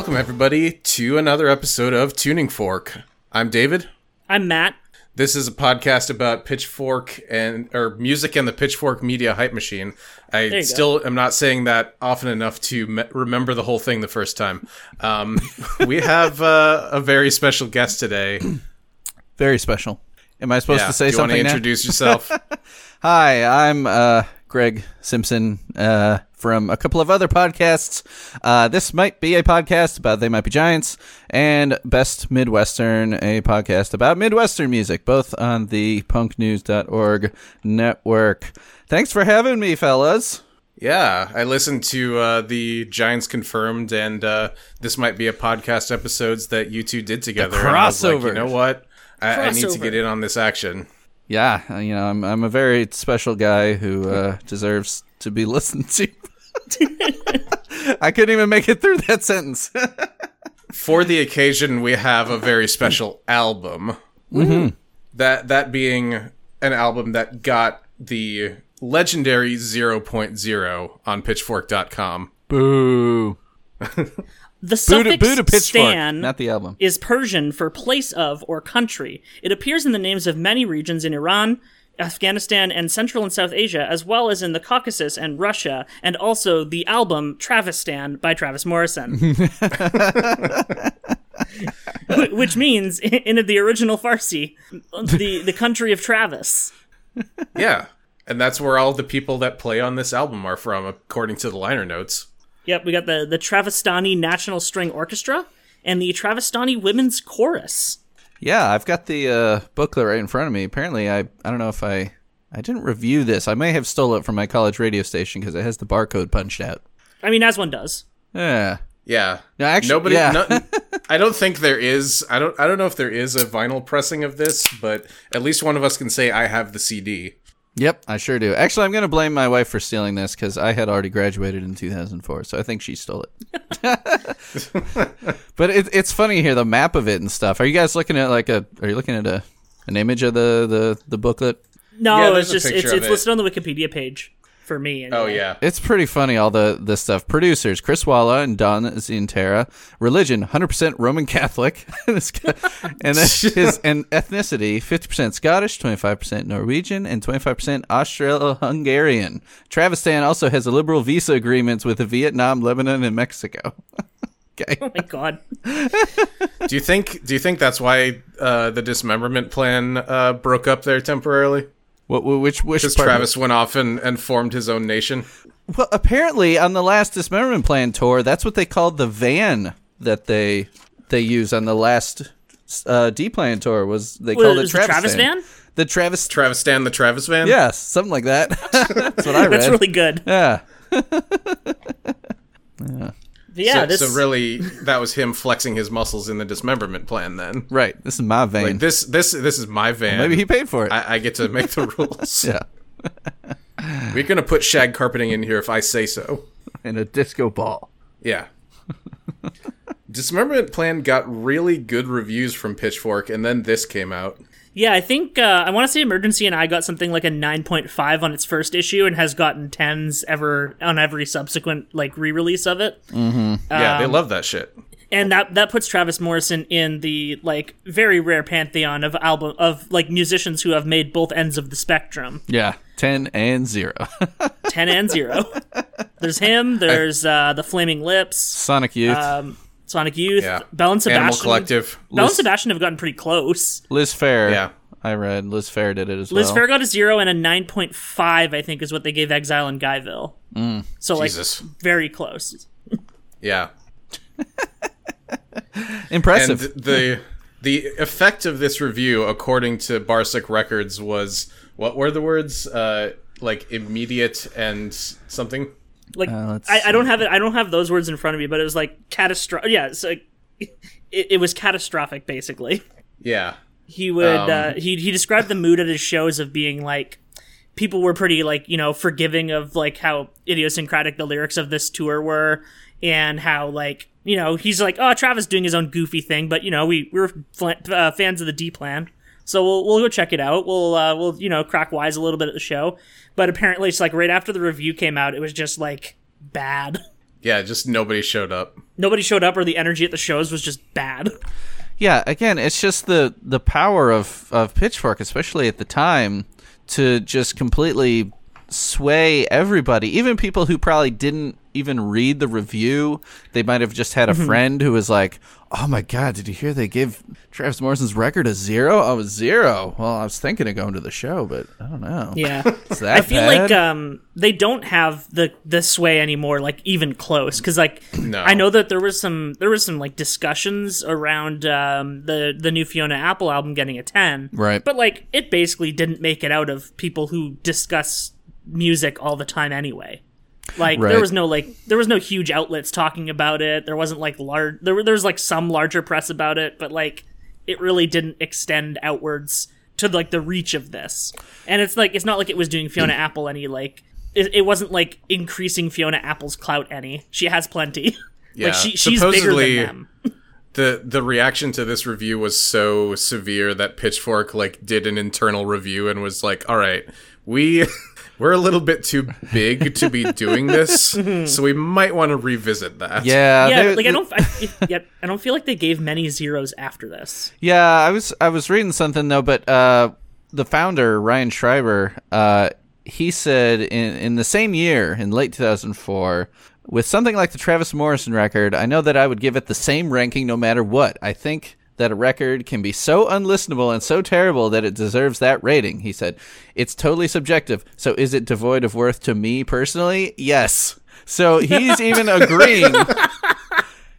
Welcome, everybody, to another episode of Tuning Fork. I'm David. I'm Matt. This is a podcast about Pitchfork or music and the Pitchfork media hype machine. I still am not saying that often enough to remember the whole thing the first time. We have a very special guest today. Very special. Am I supposed to say something now? Do you want to introduce yourself? Hi, I'm Greg Simpson from a couple of other podcasts. This might be a podcast about They Might Be Giants and Best Midwestern, a podcast about Midwestern music, both on the PunkNews.org network. Thanks for having me, fellas. Yeah, I listened to the Giants Confirmed and This Might Be a Podcast episodes that you two did together. The crossover. And I was like, you know what? I need to get in on this action. Yeah, you know, I'm a very special guy who deserves to be listened to. I couldn't even make it through that sentence. For the occasion, we have a very special album. Mm-hmm. That being an album that got the legendary 0.0 on Pitchfork.com. Boo. The suffix stan, not the album, is Persian for place of or country. It appears in the names of many regions in Iran, Afghanistan, and Central and South Asia, as well as in the Caucasus and Russia, and also the album Travistan by Travis Morrison. Which means, in the original Farsi, the country of Travis. Yeah, and that's where all the people that play on this album are from, according to the liner notes. Yep, we got the Travistani National String Orchestra and the Travistani Women's Chorus. Yeah, I've got the booklet right in front of me. Apparently, I don't know if I didn't review this. I may have stole it from my college radio station because it has the barcode punched out. I mean, as one does. Yeah. Yeah. No, actually, nobody. Yeah. I don't think there is. I don't know if there is a vinyl pressing of this, but at least one of us can say I have the CD. Yep, I sure do. Actually, I'm going to blame my wife for stealing this because I had already graduated in 2004, so I think she stole it. But it's funny here, the map of it and stuff. Are you guys looking at an image of the booklet? No, yeah, it's just it's listed on the Wikipedia page for me. Anyway. Oh yeah, it's pretty funny all the stuff. Producers Chris Walla and Don Zientara. Religion 100% Roman Catholic, and ethnicity 50% Scottish, 25% Norwegian, and 25% Austro-Hungarian. Travistan also has a liberal visa agreements with Vietnam, Lebanon, and Mexico. Okay. Oh my God. Do you think that's why the Dismemberment Plan broke up there temporarily? Which because Travis went off and formed his own nation? Well, apparently on the last Dismemberment Plan tour, that's what they called the van that they used on the last D-Plan tour. They called it Travistan? Travistan, the Travis van? Yes, something like that. That's what I read. That's really good. Yeah. Yeah. Yeah, so really, that was him flexing his muscles in the Dismemberment Plan then. Right. This is my van. Like, this is my van. Well, maybe he paid for it. I get to make the rules. Yeah. We're going to put shag carpeting in here if I say so. And a disco ball. Yeah. Dismemberment Plan got really good reviews from Pitchfork, and then this came out. Yeah, I think, I want to say Emergency and I got something like a 9.5 on its first issue and has gotten 10s on every subsequent, like, re-release of it. Mm-hmm. Yeah, they love that shit. And that puts Travis Morrison in the, like, very rare pantheon of musicians who have made both ends of the spectrum. Yeah, 10 and 0. 10 and 0. There's him, there's the Flaming Lips. Sonic Youth, yeah. Belle and Sebastian. Animal Collective. Belle and Sebastian have gotten pretty close. Liz Phair. Yeah. I read. Liz Phair did it as well. Liz Phair got a 0 and a 9.5, I think, is what they gave Exile in Guyville. Mm. So, Jesus. Like, very close. Yeah. Impressive. And the effect of this review, according to Barsuk Records, was, what were the words? Immediate and something? Like, I don't have it. I don't have those words in front of me, but it was like catastrophic. Yeah, it's like it was catastrophic, basically. Yeah, he would. He described the mood at his shows of being like people were pretty like, you know, forgiving of like how idiosyncratic the lyrics of this tour were, and how like, you know, he's like, oh, Travis doing his own goofy thing, but you know we're fans of the D Plan. So we'll go check it out. We'll you know, crack wise a little bit at the show, but apparently it's like right after the review came out, it was just like bad. Yeah, just nobody showed up. Nobody showed up, or the energy at the shows was just bad. Yeah, again, it's just the power of Pitchfork, especially at the time, to just completely sway everybody, even people who probably didn't even read the review. They might have just had a friend who was like, oh my god, did you hear they gave Travis Morrison's record a 0? Oh, a 0. Well, I was thinking of going to the show, but I don't know. Yeah. I feel bad? Like they don't have the sway anymore, like even close, cuz like no. I know that there was some like discussions around the new Fiona Apple album getting a 10. Right. But like it basically didn't make it out of people who discuss music all the time anyway. Like right. there was no huge outlets talking about it. There wasn't like large. There was like some larger press about it, but like it really didn't extend outwards to like the reach of this. And it's like it's not like it was doing Fiona Apple any like it wasn't like increasing Fiona Apple's clout any. She has plenty. Yeah. Like she's bigger than them. The reaction to this review was so severe that Pitchfork like did an internal review and was like, all right, We're a little bit too big to be doing this, so we might want to revisit that. Yeah, like I don't feel like they gave many zeros after this. Yeah, I was reading something though, but the founder Ryan Schreiber, he said in the same year, in late 2004. With something like the Travis Morrison record, I know that I would give it the same ranking no matter what. I think that a record can be so unlistenable and so terrible that it deserves that rating, he said. It's totally subjective, so is it devoid of worth to me personally? Yes. So he's even agreeing.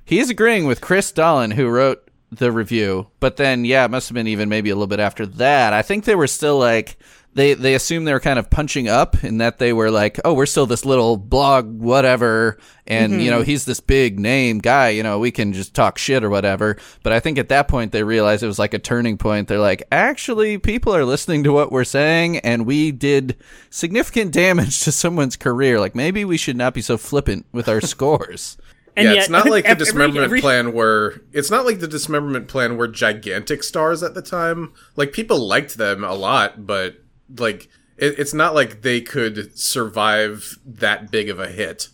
He's agreeing with Chris Dolan, who wrote the review. But then, yeah, it must have been even maybe a little bit after that. I think they were still like... They assumed they were kind of punching up in that they were like, oh, we're still this little blog whatever, and, you know, he's this big name guy, you know, we can just talk shit or whatever. But I think at that point they realized it was like a turning point. They're like, actually, people are listening to what we're saying, and we did significant damage to someone's career. Like, maybe we should not be so flippant with our scores. And yeah, yet, it's not like the Dismemberment Plan were. It's not like the Dismemberment Plan were gigantic stars at the time. Like, people liked them a lot, but... Like, it's not like they could survive that big of a hit.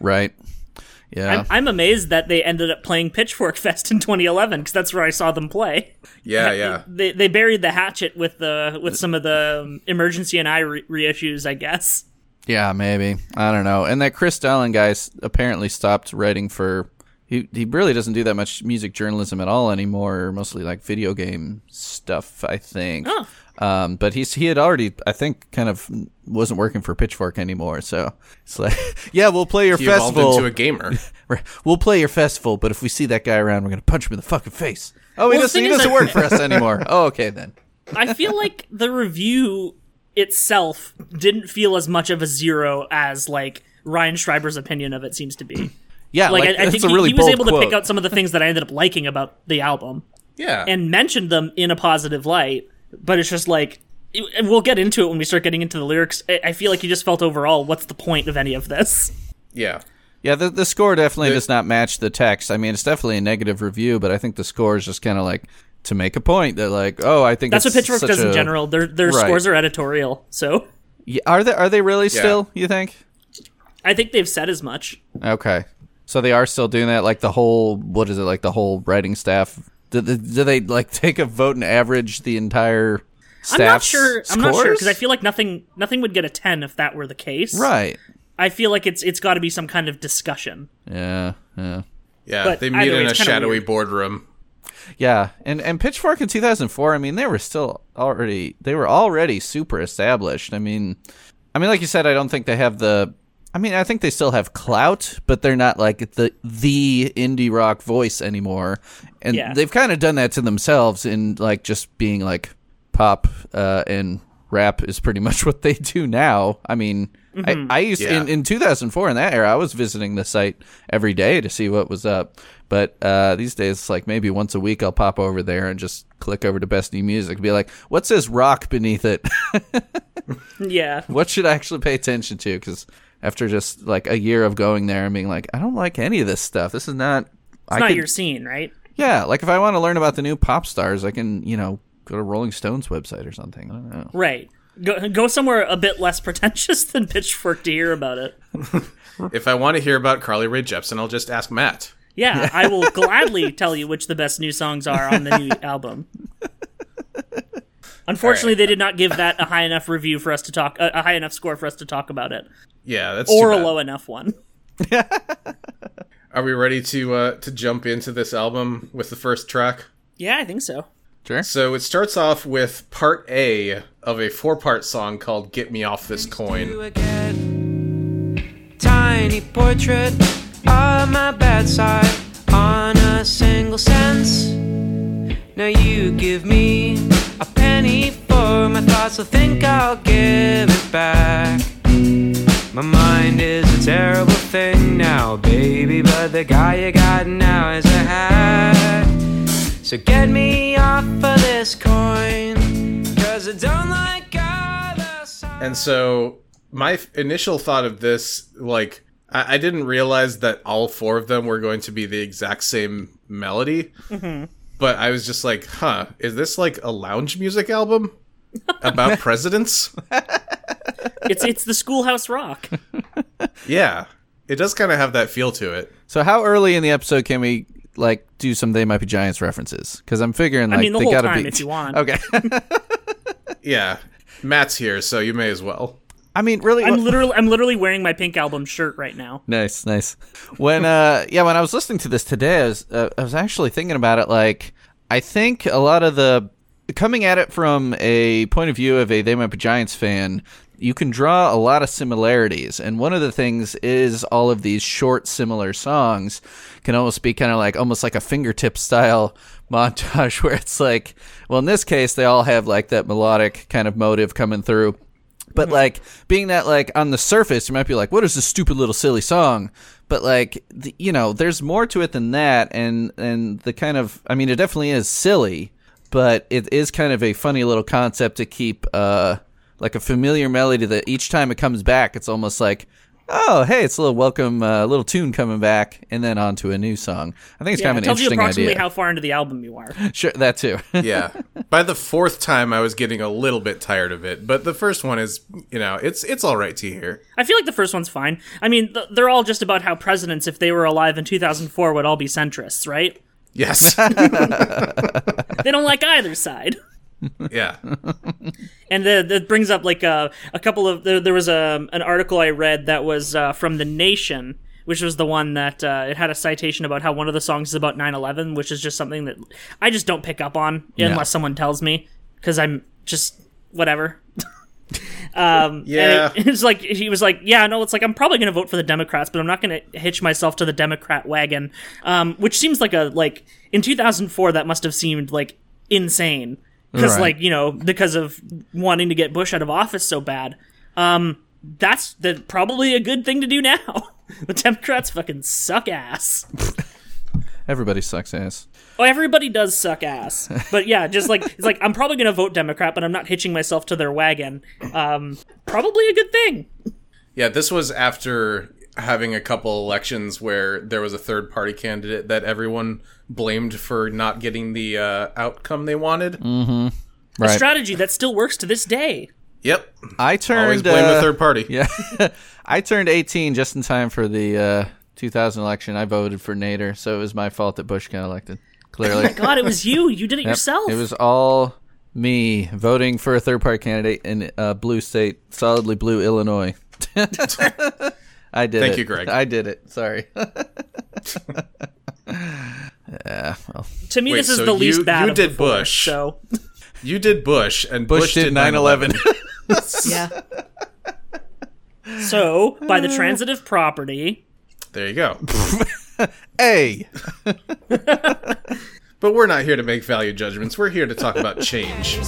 Right. Yeah. I'm amazed that they ended up playing Pitchfork Fest in 2011, because that's where I saw them play. Yeah, yeah. They buried the hatchet with some of the Emergency and I reissues, I guess. Yeah, maybe. I don't know. And that Chris Dolan guy apparently stopped writing for... He really doesn't do that much music journalism at all anymore, mostly like video game stuff, I think. Oh. But he had already, I think, kind of wasn't working for Pitchfork anymore. So it's like, yeah, we'll play your festival. He evolved into a gamer. We'll play your festival, but if we see that guy around, we're going to punch him in the fucking face. Oh, he doesn't work for us anymore. Oh, okay, then. I feel like the review itself didn't feel as much of a zero as, like, Ryan Schreiber's opinion of it seems to be. Yeah, like I think he was able to pick out some of the things that I ended up liking about the album. Yeah. And mentioned them in a positive light, but it's just like, and we'll get into it when we start getting into the lyrics. I feel like he just felt overall, what's the point of any of this? Yeah. Yeah, the score definitely does not match the text. I mean, it's definitely a negative review, but I think the score is just kind of like, to make a point, they're like, oh, I think that's what Pitchfork does in general. Their scores are editorial, so. Yeah, are they really still, you think? I think they've said as much. Okay. So they are still doing that, like the whole, what is it, like the whole writing staff? Do they like take a vote and average the entire staff's I'm not sure, because I feel like nothing would get a 10 if that were the case. Right. I feel like it's got to be some kind of discussion. Yeah. But they meet in a shadowy boardroom. Yeah, and Pitchfork in 2004, I mean, they were already super established. I mean, like you said, I don't think they have the... I mean, I think they still have clout, but they're not like the indie rock voice anymore. And they've kind of done that to themselves in like just being like pop and rap is pretty much what they do now. I mean, I used in 2004 in that era, I was visiting the site every day to see what was up. But these days, like maybe once a week, I'll pop over there and just click over to Best New Music and be like, what says rock beneath it? Yeah. What should I actually pay attention to? Because... After just, like, a year of going there and being like, I don't like any of this stuff. This is not... It's not your scene, right? Yeah. Like, if I want to learn about the new pop stars, I can, you know, go to Rolling Stone's website or something. I don't know. Right. Go somewhere a bit less pretentious than Pitchfork to hear about it. If I want to hear about Carly Rae Jepsen, I'll just ask Matt. Yeah, I will gladly tell you which the best new songs are on the new album. Unfortunately, They did not give that a high enough review for us to talk, a high enough score for us to talk about it. Yeah, that's or too bad. A low enough one. Are we ready to jump into this album with the first track? Yeah, I think so. Sure. So it starts off with part A of a 4-part song called "Get Me Off This Coin." Tiny portrait of my bedside on a single sense. Now you give me a penny for my thoughts, so think I'll give it back. My mind is a terrible thing now, baby, but the guy you got now is a hack. So get me off of this coin, 'cause I don't like other songs. And so my initial thought of this, like, I didn't realize that all 4 of them were going to be the exact same melody. Mm-hmm. But I was just like, huh, is this like a lounge music album about presidents? It's the Schoolhouse Rock. Yeah, it does kind of have that feel to it. So how early in the episode can we like do some They Might Be Giants references? Because I'm figuring like the they whole gotta time be if you want. Okay. Yeah, Matt's here, so you may as well. I mean, really, I'm literally wearing my Pink Album shirt right now. Nice, nice. When, when I was listening to this today, I was actually thinking about it. Like, I think a lot of the coming at it from a point of view of a They Might Be Giants fan, you can draw a lot of similarities. And one of the things is all of these short, similar songs can almost be kind of like almost like a fingertip style montage, where it's like, well, in this case, they all have like that melodic kind of motive coming through. But, like, being that, like, on the surface, you might be like, what is this stupid little silly song? But, like, there's more to it than that. And the kind of, I mean, it definitely is silly, but it is kind of a funny little concept to keep, like, a familiar melody that each time it comes back, it's almost like, oh, hey, it's a little welcome, little tune coming back, and then on to a new song. I think it's kind of an interesting idea. It tells you approximately how far into the album you are. Sure, that too. Yeah. By the 4th time, I was getting a little bit tired of it, but the first one is, it's all right to hear. I feel like the first one's fine. I mean, they're all just about how presidents, if they were alive in 2004, would all be centrists, right? Yes. They don't like either side. Yeah. And that brings up like a couple of, there was an article I read that was from The Nation, which was the one that it had a citation about how one of the songs is about 9/11, which is just something that I just don't pick up on unless someone tells me, because I'm just whatever. Yeah. And it's like, he was like, yeah, no, it's like, I'm probably going to vote for the Democrats, but I'm not going to hitch myself to the Democrat wagon, which seems like in 2004, that must have seemed like insane. Because, because of wanting to get Bush out of office so bad. That's probably a good thing to do now. The Democrats fucking suck ass. Everybody sucks ass. Oh, everybody does suck ass. But yeah, just like, it's like, I'm probably going to vote Democrat, but I'm not hitching myself to their wagon. Probably a good thing. Yeah, this was after having a couple elections where there was a third-party candidate that everyone blamed for not getting the outcome they wanted. Mm-hmm. Right. A strategy that still works to this day. Yep. Always blame a third party. Yeah. I turned 18 just in time for the 2000 election. I voted for Nader, so it was my fault that Bush got elected, clearly. Oh, my God, it was you. You did it yourself. It was all me voting for a third-party candidate in a blue state, solidly blue Illinois. I did. Thank you, Greg. I did it. Sorry. Yeah. Well. To me, this is the least bad. You did Bush. So you did Bush, and Bush did 9/11. Yeah. So by the transitive property, there you go. A. But we're not here to make value judgments. We're here to talk about change.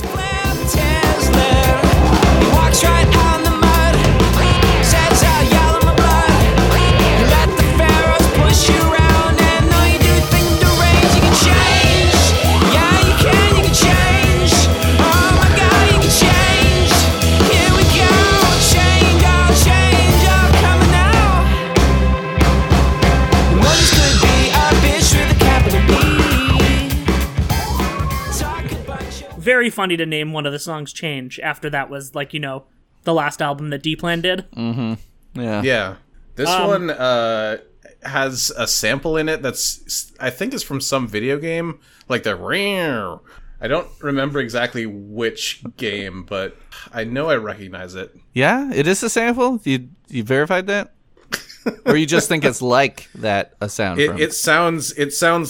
Very funny to name one of the songs Change after that was the last album that D-Plan did. Mm-hmm. Yeah. Yeah. This one has a sample in it that's, I think, is from some video game. Like the rare. I don't remember exactly which game, but I know I recognize it. Yeah, it is a sample? You verified that? Or you just think it's like that a sound? It sounds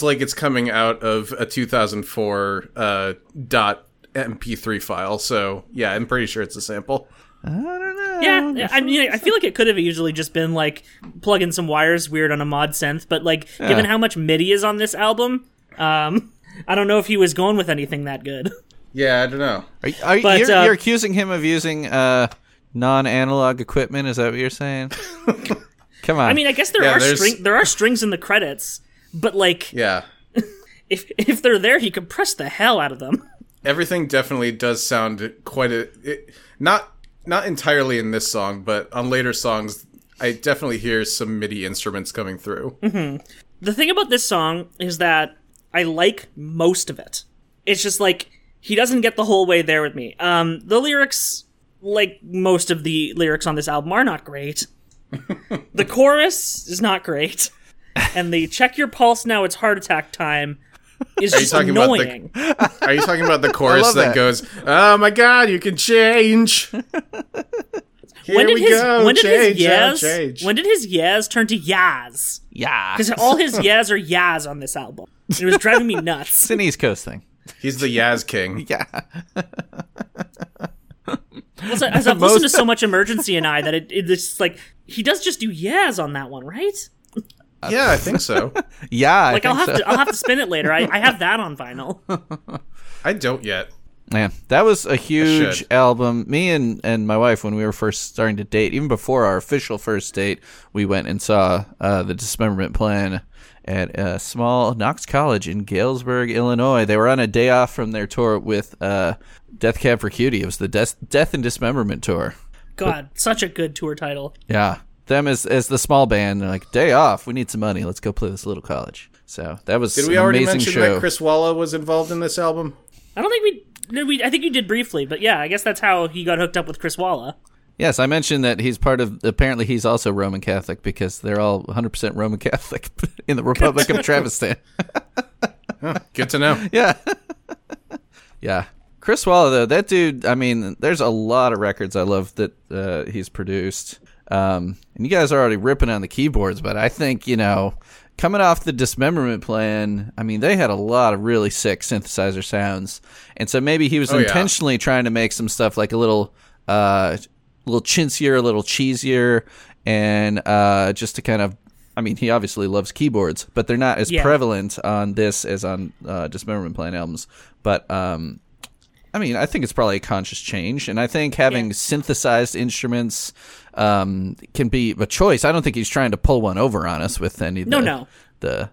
like it's coming out of a 2004 .mp3 file. So yeah, I'm pretty sure it's a sample. I don't know. Yeah, I mean, I feel like it could have usually just been like plug in some wires, weird on a mod synth. But like, given how much MIDI is on this album, I don't know if he was going with anything that good. Yeah, I don't know. You're accusing him of using non-analog equipment? Is that what you're saying? Come on. I mean, I guess there are strings in the credits, but like, yeah, if they're there, he compressed the hell out of them. Everything definitely does sound quite not entirely in this song, but on later songs, I definitely hear some MIDI instruments coming through. Mm-hmm. The thing about this song is that I like most of it. It's just like he doesn't get the whole way there with me. The lyrics, like most of the lyrics on this album, are not great. The chorus is not great, and the check your pulse now it's heart attack time is just annoying. Are you talking about the chorus that goes, oh my god, you can change? When did his yes turn to yas? Yeah, because all his yes are yas on this album. It was driving me nuts. It's an East Coast thing. He's the yas king. Yeah. Also, as I've listened to so much Emergency and I that it's like he does just do yes on that one, right? Yeah, I think so. Yeah, like I'll have to spin it later. I have that on vinyl. I don't yet. Man, that was a huge album. Me and my wife, when we were first starting to date, even before our official first date, we went and saw the Dismemberment Plan at a small Knox College in Galesburg, Illinois. They were on a day off from their tour with Death Cab for Cutie. It was the Death and Dismemberment Tour. God, such a good tour title. Yeah. Them as the small band, they're like, day off, we need some money, let's go play this little college. So that was an amazing show. Did we already mention that Chris Walla was involved in this album? I don't think I think you did briefly, but yeah, I guess that's how he got hooked up with Chris Walla. Yes, I mentioned that he's apparently he's also Roman Catholic because they're all 100% Roman Catholic in the Republic of Travistan. Oh, good to know. Yeah. Yeah. Chris Walla, though, that dude, I mean, there's a lot of records I love that he's produced. And you guys are already ripping on the keyboards, but I think, you know, coming off the Dismemberment Plan, I mean, they had a lot of really sick synthesizer sounds. And so maybe he was intentionally trying to make some stuff like a little chintzier, a little cheesier, and just to kind of, I mean, he obviously loves keyboards, but they're not as prevalent on this as on Dismemberment Plan albums. But, I mean, I think it's probably a conscious change, and I think having synthesized instruments can be a choice. I don't think he's trying to pull one over on us with any of the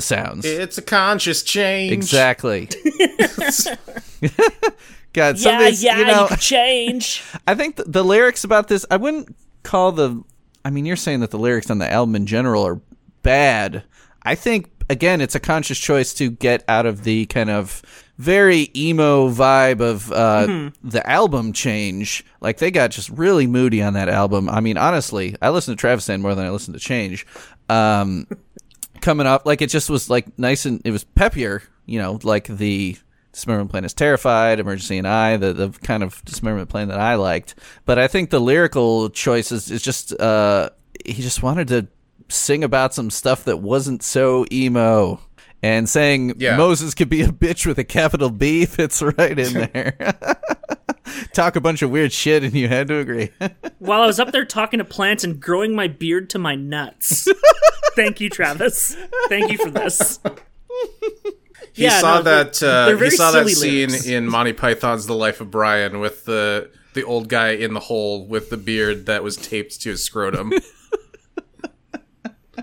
sounds. It's a conscious change. Exactly. God, some days, you know, you can change. I think the lyrics about this, I wouldn't call I mean, you're saying that the lyrics on the album in general are bad. I think, again, it's a conscious choice to get out of the kind of very emo vibe of the album change. Like, they got just really moody on that album. I mean, honestly, I listen to Travistan more than I listen to Change. Coming up, like, it just was, like, nice and it was peppier, you know, like the Dismemberment Plan is Terrified, Emergency and I, the kind of Dismemberment Plan that I liked. But I think the lyrical choices is just, he just wanted to sing about some stuff that wasn't so emo. And saying Moses could be a bitch with a capital B fits right in there. Talk a bunch of weird shit and you had to agree. While I was up there talking to plants and growing my beard to my nuts. Thank you, Travis. Thank you for this. He saw that scene in Monty Python's The Life of Brian with the old guy in the hole with the beard that was taped to his scrotum.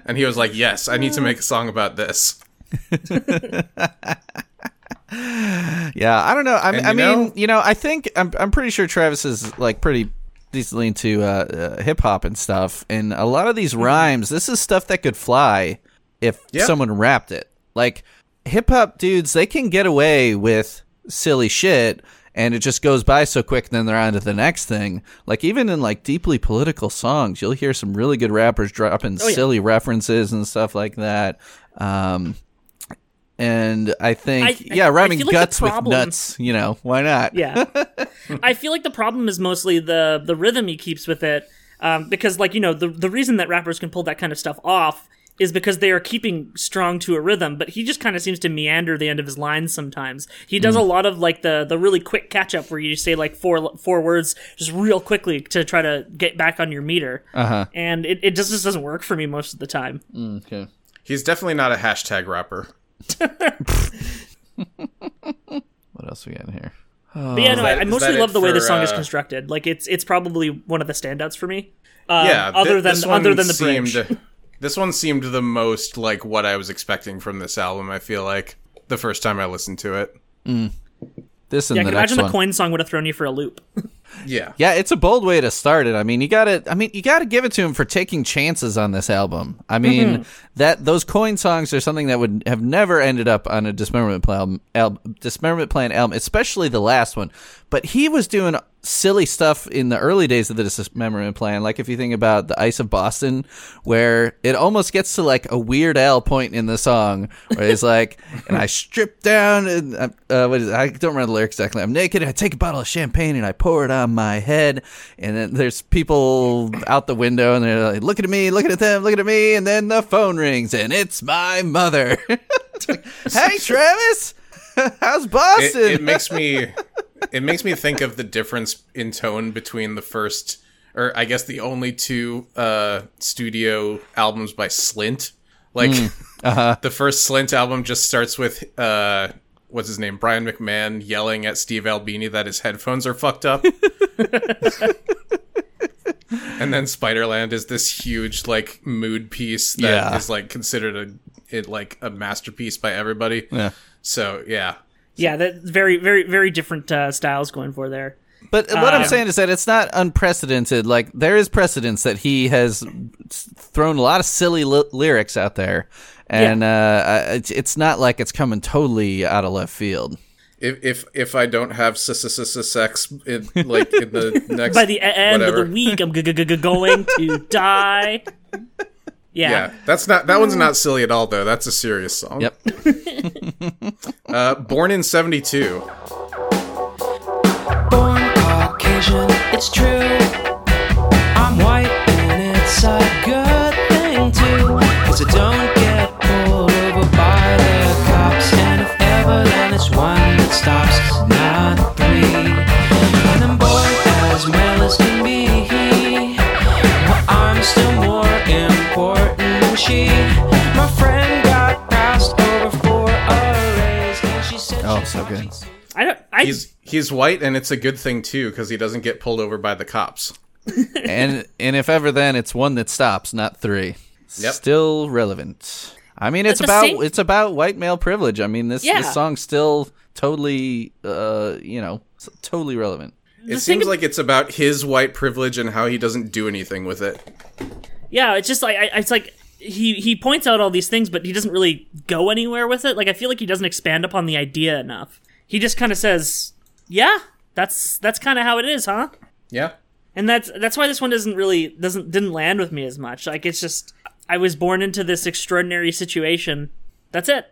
And he was like, yes, I need to make a song about this. Yeah, I don't know. I think I'm pretty sure Travis is like pretty decently into hip hop and stuff. And a lot of these rhymes, this is stuff that could fly if someone rapped it. Like hip hop dudes, they can get away with silly shit. and it just goes by so quick, and then they're on to the next thing. Like, even in, like, deeply political songs, you'll hear some really good rappers dropping silly references and stuff like that. And I think, rhyming like guts with nuts, you know, why not? Yeah. I feel like the problem is mostly the rhythm he keeps with it. Because, like, you know, the reason that rappers can pull that kind of stuff off is because they are keeping strong to a rhythm, but he just kind of seems to meander the end of his lines sometimes. He does a lot of, like, the really quick catch-up where you say, like, four words just real quickly to try to get back on your meter. Uh-huh. And it just doesn't work for me most of the time. Okay. He's definitely not a hashtag rapper. What else we got in here? Oh. But yeah, no, I mostly love the way the song is constructed. Like, it's probably one of the standouts for me. Other than the bridge. This one seemed the most like what I was expecting from this album, I feel like, the first time I listened to it. Mm. This and the next one. Yeah, I can imagine the Coin song would have thrown you for a loop. Yeah. Yeah, it's a bold way to start it. I mean, you got to give it to him for taking chances on this album. I mean, that those Coin songs are something that would have never ended up on a Dismemberment Plan album, especially the last one. But he was doing silly stuff in the early days of the Dismemberment Plan. Like, if you think about The Ice of Boston, where it almost gets to, like, a Weird Al point in the song, where he's like, and I strip down, and I don't remember the lyrics exactly. I'm naked, and I take a bottle of champagne, and I pour it on my head. And then there's people out the window, and they're like, looking at me, looking at them, looking at me. And then the phone rings, and it's my mother. It's like, hey, Travis, how's Boston? It makes me... It makes me think of the difference in tone between the first, or I guess the only two studio albums by Slint. Like, the first Slint album just starts with, what's his name, Brian McMahon yelling at Steve Albini that his headphones are fucked up. And then Spiderland is this huge, like, mood piece that is, like, considered a masterpiece by everybody. Yeah. So, yeah. Yeah, that very, very, very different styles going for there. But what I'm saying is that it's not unprecedented. Like, there is precedence that he has thrown a lot of silly lyrics out there, and it's not like it's coming totally out of left field. If I don't have sex in, like, in the next by the end of the week, I'm going to die. Yeah, that's not that one's not silly at all, though. That's a serious song. Yep. Born in 72. Born Caucasian, it's true. I'm white, and it's a good thing too, 'cause I don't get pulled over by the cops, and if ever, then it's one that stops, not three. And I'm born as well as can be. Well, I'm still more important than she. My friend got passed over for a raise, and she said, "Oh, so good." He's white, and it's a good thing too, because he doesn't get pulled over by the cops. and if ever, then it's one that stops, not three. Yep. Still relevant. I mean, it's about white male privilege. I mean, this song's still totally, totally relevant. It seems like it's about his white privilege and how he doesn't do anything with it. Yeah, it's just like he points out all these things, but he doesn't really go anywhere with it. Like, I feel like he doesn't expand upon the idea enough. He just kind of says, "Yeah, that's kind of how it is, huh?" Yeah, and that's why this one didn't land with me as much. Like, it's just I was born into this extraordinary situation. That's it.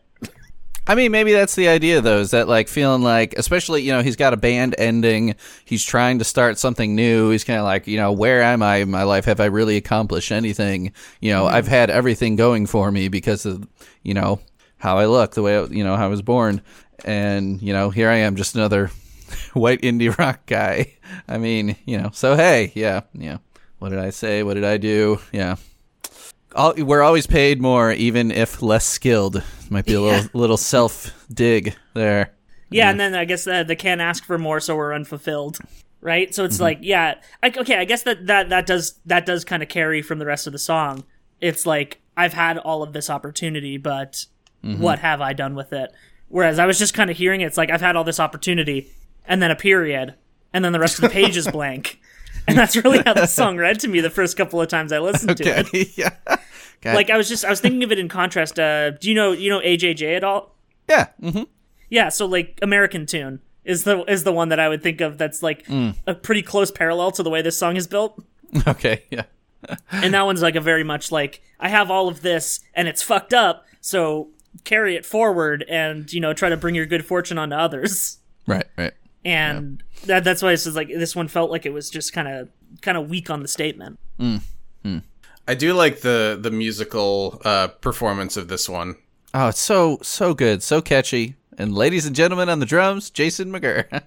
I mean, maybe that's the idea, though, is that, like, feeling like, especially, you know, he's got a band ending, he's trying to start something new, he's kind of like, you know, where am I in my life? Have I really accomplished anything? You know, I've had everything going for me because of, you know, how I look, the way, you know, how I was born. And, you know, here I am, just another white indie rock guy. I mean, you know, so hey, yeah. What did I say? What did I do? Yeah. We're always paid more, even if less skilled. Might be a little self-dig there. Yeah, and then I guess they can't ask for more, so we're unfulfilled, right? So it's like, I guess that does kind of carry from the rest of the song. It's like, I've had all of this opportunity, but what have I done with it? Whereas I was just kind of hearing it, it's like, I've had all this opportunity, and then a period, and then the rest of the page is blank. And that's really how the song read to me the first couple of times I listened to it. Yeah. Okay. Like, I was thinking of it in contrast. Do you know AJJ at all? Yeah. Mm-hmm. Yeah. So, like, American Tune. is the one that I would think of that's like a pretty close parallel to the way this song is built. Okay, yeah. And that one's like a very much like, I have all of this and it's fucked up, so carry it forward and, you know, try to bring your good fortune onto others. Right. And yeah. that's why it's like this one felt like it was just kind of weak on the statement. I do like the musical performance of this one. Oh, it's so good, so catchy. And ladies and gentlemen, on the drums, Jason McGerr.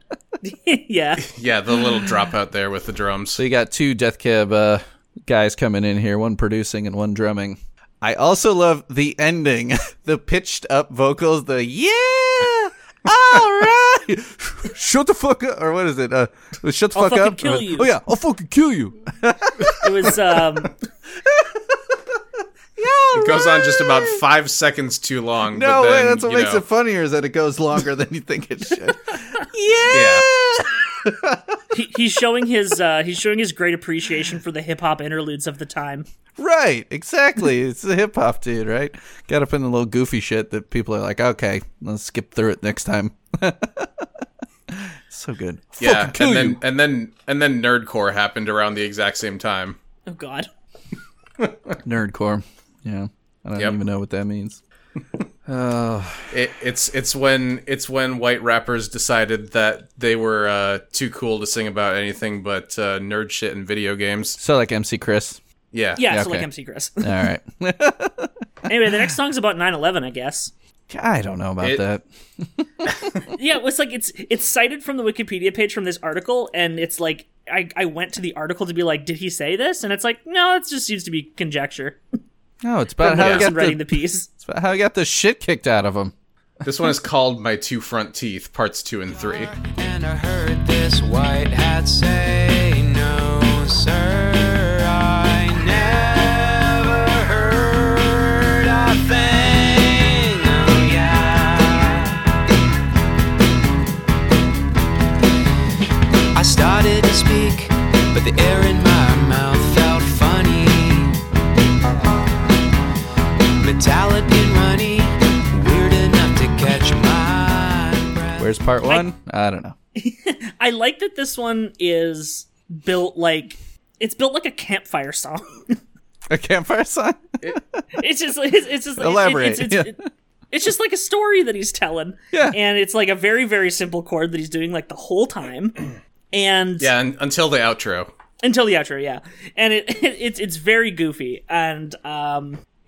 Yeah. Yeah, the little drop out there with the drums. So you got two Death Cab guys coming in here, one producing and one drumming. I also love the ending, the pitched up vocals, the yeah, all right, shut the fuck up, or what is it? Shut the fuck up. I'll fucking kill you. Oh yeah, I'll fucking kill you. It was It goes on just about 5 seconds too long. No, but then, that's what makes it funnier, is that it goes longer than you think it should. Yeah. He's showing his great appreciation for the hip hop interludes of the time. Right, exactly. It's a hip hop dude, right? Got up in the little goofy shit that people are like, okay, let's skip through it next time. So good. Yeah, and then nerdcore happened around the exact same time. Oh God. Nerdcore. Yeah, I don't even know what that means. It's when white rappers decided that they were too cool to sing about anything but nerd shit and video games. So like MC Chris. Yeah. Okay. So like MC Chris. All right. Anyway, the next song's about 9/11, I guess. I don't know about that. Yeah, it's like it's cited from the Wikipedia page from this article, and it's like I went to the article to be like, did he say this? And it's like, no, it just seems to be conjecture. No, it's about how he got the shit kicked out of him. This one is called My Two Front Teeth, parts 2 and 3. And I heard this white hat say, no, sir, I never heard a thing. Oh, yeah. I started to speak, but the air in my mouth felt funny. Metallic and runny, weird enough to catch my breath. Where's part one? I don't know. I like that this one is built like... It's built like a campfire song. A campfire song? It's just elaborate. It's just like a story that he's telling. Yeah. And it's like a very, very simple chord that he's doing like the whole time. And... Yeah, until the outro. Until the outro, yeah. And it's very goofy. And...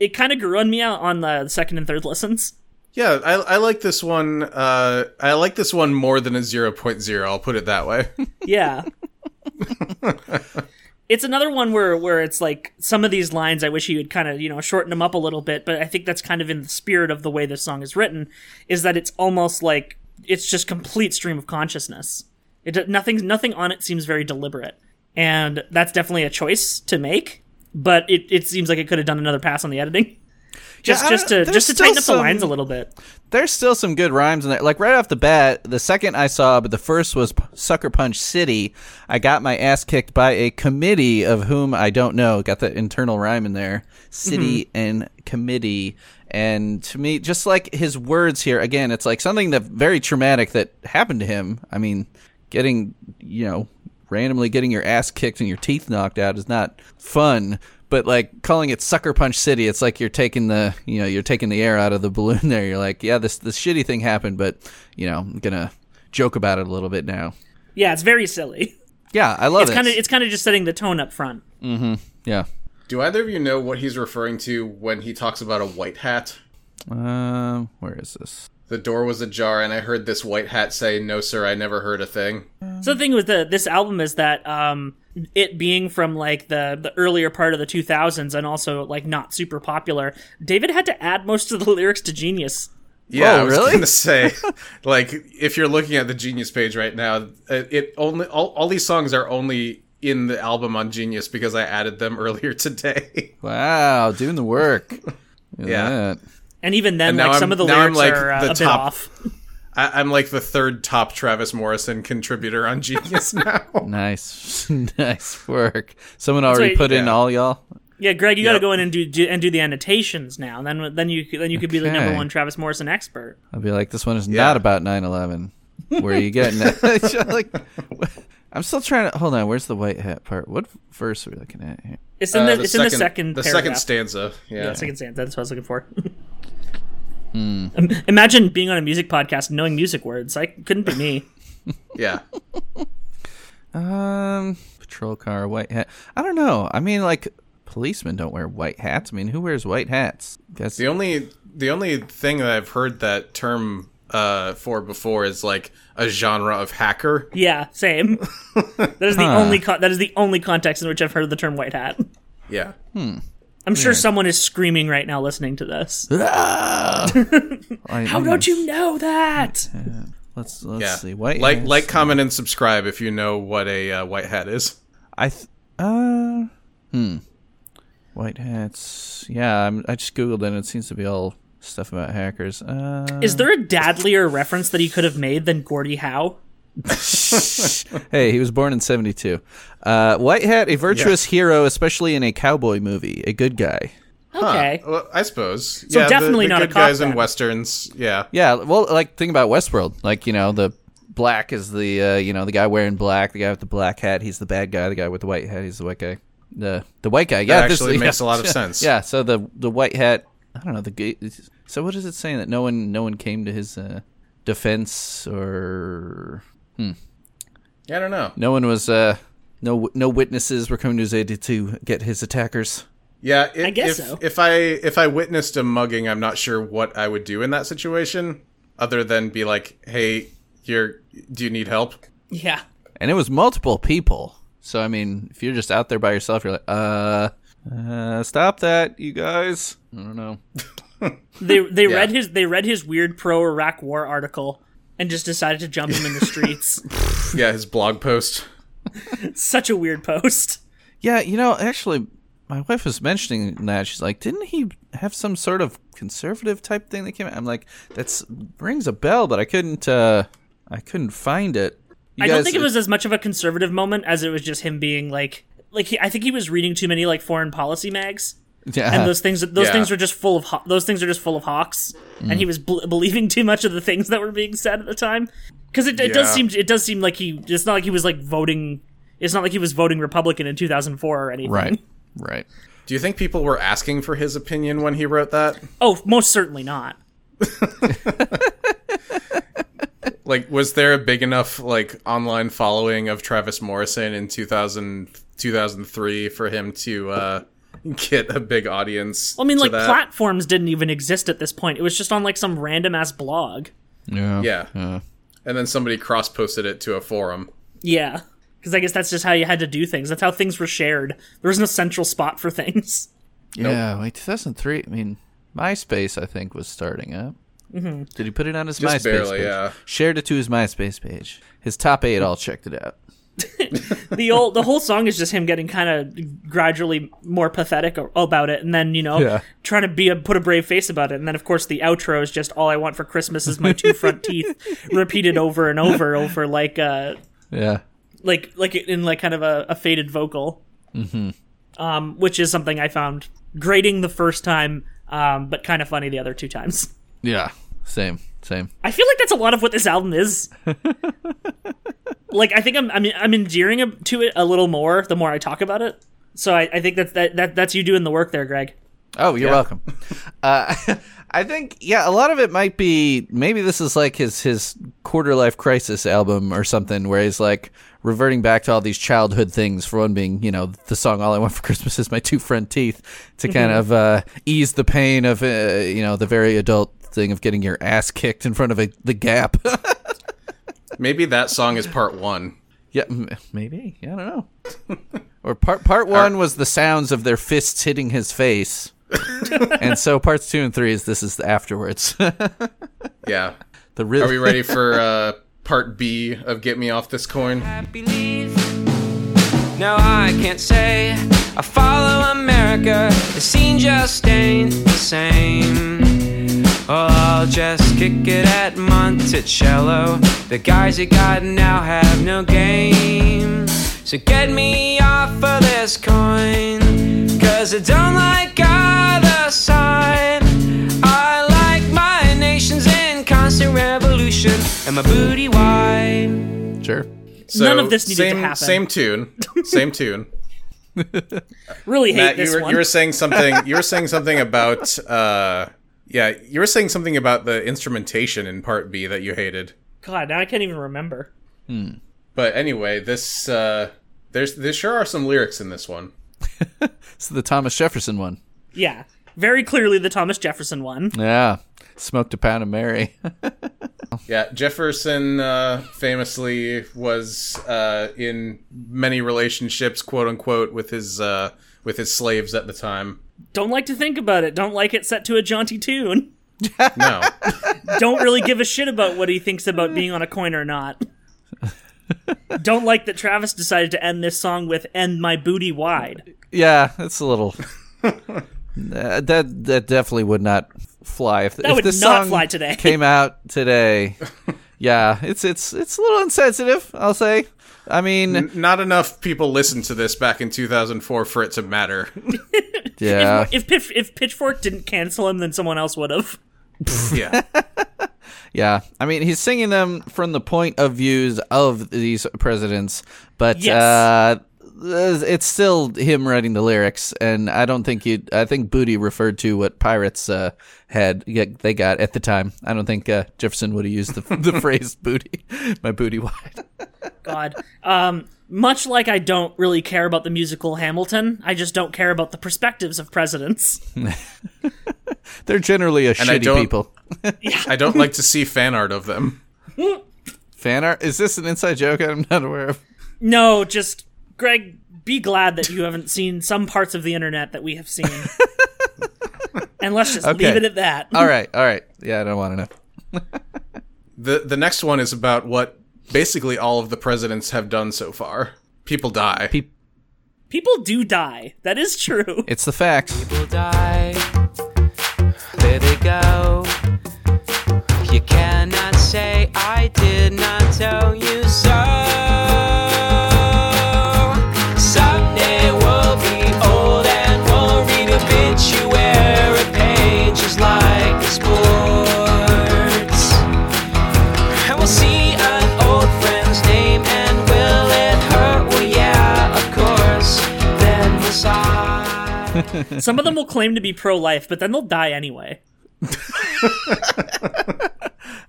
It kind of grew on me on the second and third listens. Yeah, I like this one. I like this one more than a 0.0. I'll put it that way. Yeah. It's another one where it's like some of these lines, I wish he would kind of, shorten them up a little bit. But I think that's kind of in the spirit of the way this song is written, is that it's almost like it's just complete stream of consciousness. Nothing on it seems very deliberate. And that's definitely a choice to make. But it seems like it could have done another pass on the editing, just to tighten up the lines a little bit. There's still some good rhymes in there. Like right off the bat, the second I saw, but the first was Sucker Punch City. I got my ass kicked by a committee of whom I don't know. Got that internal rhyme in there, city and committee. And to me, just like his words here, again, it's like something that very traumatic that happened to him. I mean, randomly getting your ass kicked and your teeth knocked out is not fun, but like calling it Sucker Punch City, it's like you're taking the air out of the balloon there. You're like, yeah, this shitty thing happened, but I'm gonna joke about it a little bit now. Yeah, it's very silly. Yeah, I love it. It's kind of just setting the tone up front. Mm-hmm. Yeah. Do either of you know what he's referring to when he talks about a white hat? Where is this? The door was ajar, and I heard this white hat say, no, sir, I never heard a thing. So the thing with this album is that it being from, like, the earlier part of the 2000s and also, like, not super popular, David had to add most of the lyrics to Genius. Yeah, I was going to say, like, if you're looking at the Genius page right now, all these songs are only in the album on Genius because I added them earlier today. Wow, doing the work. Look at that. And even then, and some of the lyrics are a bit off. I'm like the third top Travis Morrison contributor on Genius now. Nice work. Someone already put in all y'all. Yeah, Greg, you got to go in and do the annotations now. Then you could be the number one Travis Morrison expert. I'll be like, this one is not about 9/11. Where are you getting that? Like, I'm still trying to hold on. Where's the white hat part? What verse are we looking at here? It's in the second paragraph. Second stanza. Yeah, the second stanza. That's what I was looking for. Imagine being on a music podcast and knowing music words. Couldn't be me. Yeah. Patrol car, white hat. I don't know. I mean, policemen don't wear white hats. I mean, who wears white hats? That's the only thing that I've heard that term for before is a genre of hacker. Yeah, same. That is the only context in which I've heard the term white hat. Yeah. I'm sure someone is screaming right now listening to this. Ah! How don't you know that? Let's see. White hats. Comment and subscribe if you know what a white hat is. White hats. Yeah, I just googled it and it seems to be all stuff about hackers. Is there a dadlier reference that he could have made than Gordie Howe? Hey, he was born in 1972. White hat, a virtuous hero, especially in a cowboy movie, a good guy. Okay. Well, I suppose. So definitely not a cop. Good guys in westerns. Yeah. Yeah. Well, think about Westworld. The black is the the guy wearing black. The guy with the black hat, he's the bad guy. The guy with the white hat, he's the white guy. The white guy. Yeah, that actually makes a lot of sense. Yeah. So the white hat. I don't know. So what is it saying that no one came to his defense or? I don't know. No one was. No witnesses were coming to his aid to get his attackers. Yeah, I guess so. If I witnessed a mugging, I'm not sure what I would do in that situation, other than be like, "Hey, do you need help?" Yeah. And it was multiple people, so I mean, if you're just out there by yourself, you're like, stop that, you guys." I don't know. They read his weird pro-Iraq war article and just decided to jump him in the streets. Yeah, his blog post. Such a weird post. Yeah, actually. My wife was mentioning that. She's like, didn't he have some sort of conservative type thing that came out? I'm like, that rings a bell, but I couldn't find it. I don't think it was as much of a conservative moment as it was just him being I think he was reading too many foreign policy mags. Yeah. And those things are just full of hawks, and he was believing too much of the things that were being said at the time. Because it does seem like it's not like he was voting. It's not like he was voting Republican in 2004 or anything. Right. Do you think people were asking for his opinion when he wrote that? Oh, most certainly not. Was there a big enough online following of Travis Morrison in 2003 for him to get a big audience? Well, I mean, platforms didn't even exist at this point. It was just on some random ass blog. Yeah. Yeah. And then somebody cross-posted it to a forum. Yeah. Because I guess that's just how you had to do things. That's how things were shared. There was no central spot for things. Yeah, nope. 2003, I mean, MySpace, I think, was starting up. Mm-hmm. Did he put it on his MySpace page? Yeah. Shared it to his MySpace page. His top 8 all checked it out. The whole song is just him getting kind of gradually more pathetic about it, and then, trying to put a brave face about it. And then, of course, the outro is just all I want for Christmas is my 2 front teeth, repeated over and over yeah. In kind of a faded vocal, which is something I found grating the first time, but kind of funny the other 2 times. Yeah, same. I feel like that's a lot of what this album is. I think I'm endearing to it a little more the more I talk about it. So I think that's you doing the work there, Greg. Oh, you're welcome. I think, a lot of it might be, maybe this is his quarter-life crisis album or something, where he's reverting back to all these childhood things, for one being, the song All I Want for Christmas is My 2 Front Teeth, to kind of ease the pain of, the very adult thing of getting your ass kicked in front of the Gap. Maybe that song is part 1. Yeah, maybe. Yeah, I don't know. Or part 1 was the sounds of their fists hitting his face. And so parts 2 and 3 is this is the afterwards. Yeah. The Are we ready for part B of Get Me Off This Coin? Happy leave. Now I can't say I follow America. The scene just ain't the same. Well, I'll just kick it at Monticello. The guys you got now have no game. So get me off of this coin, 'cause I don't like either side. I like my nations in constant revolution, and and my booty wide. Sure. So none of this needed to happen. Same tune. Same tune. Really hate Matt, this one. You were saying something. You were saying something about. Yeah, you were saying something about the instrumentation in Part B that you hated. God, now I can't even remember. Hmm. But anyway, this there sure are some lyrics in this one. It's the Thomas Jefferson one. Yeah, very clearly the Thomas Jefferson one. Yeah, smoked a pound of Mary. Yeah, Jefferson famously was in many relationships, quote unquote, with his slaves at the time. Don't like to think about it. Don't like it set to a jaunty tune. No. Don't really give a shit about what he thinks about being on a coin or not. Don't like that Travis decided to end this song with "and my booty wide." Yeah, that's a little. that definitely would not fly if this song came out today. Yeah, it's a little insensitive, I'll say. I mean, not enough people listened to this back in 2004 for it to matter. Yeah. If Pitchfork didn't cancel him, then someone else would have. Yeah. Yeah. I mean, he's singing them from the point of views of these presidents, but yes. It's still him writing the lyrics, and I don't think I think Booty referred to what pirates got at the time. I don't think Jefferson would have used the phrase "booty," my booty wide. God, much like I don't really care about the musical Hamilton, I just don't care about the perspectives of presidents. They're generally shitty people. I don't like to see fan art of them. Fan art? Is this an inside joke I'm not aware of? No, just. Greg, be glad that you haven't seen some parts of the internet that we have seen. And let's just leave it at that. All right. Yeah, I don't want to know. The next one is about what basically all of the presidents have done so far. People die. People do die. That is true. It's the fact. People die. There they go. You cannot say I did not tell you so. Some of them will claim to be pro-life, but then they'll die anyway.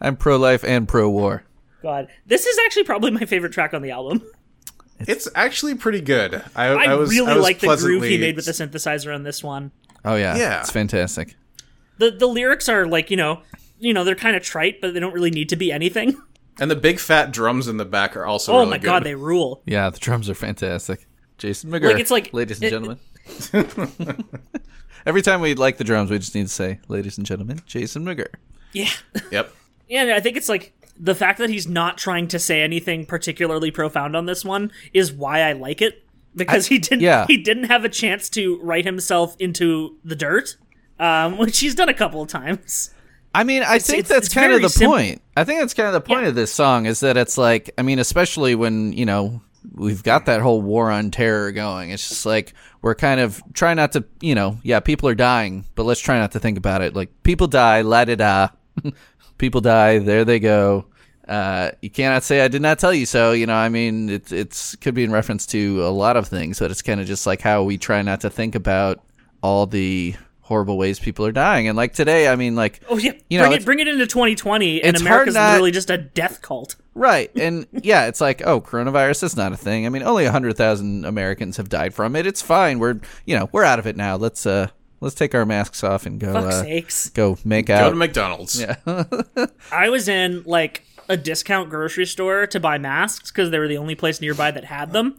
I'm pro-life and pro-war. God, this is actually probably my favorite track on the album. It's actually pretty good. I really like the groove he made with the synthesizer on this one. Oh yeah, it's fantastic. The lyrics are like you know they're kind of trite, but they don't really need to be anything. And the big fat drums in the back are also. Oh really my good. God, they rule! Yeah, the drums are fantastic. Jason McGerr, like, it's like, ladies and gentlemen. Every time we like the drums, we just need to say, ladies and gentlemen, Jason McGerr. Yeah. Yep. Yeah, I think it's like the fact that he's not trying to say anything particularly profound on this one is why I like it. Because he didn't have a chance to write himself into the dirt, which he's done a couple of times. I mean, I think that's kind of the point of this song is that it's like, I mean, especially when, you know, we've got that whole war on terror going. It's just like we're kind of trying not to, you know, yeah, people are dying, but let's try not to think about it. Like people die, la-da-da. People die, there they go. You cannot say I did not tell you so. You know, I mean, it's could be in reference to a lot of things, but it's kind of just like how we try not to think about all the horrible ways people are dying. And like today, I mean, like, oh yeah, you know, bring it into 2020, and America's literally just a death cult, right? And yeah, it's like, oh, coronavirus is not a thing. I mean, only 100,000 Americans have died from it. It's fine. We're out of it now. Let's take our masks off and go. Fuck's sakes. Go make out. Go to McDonald's. Yeah. I was in like a discount grocery store to buy masks because they were the only place nearby that had them.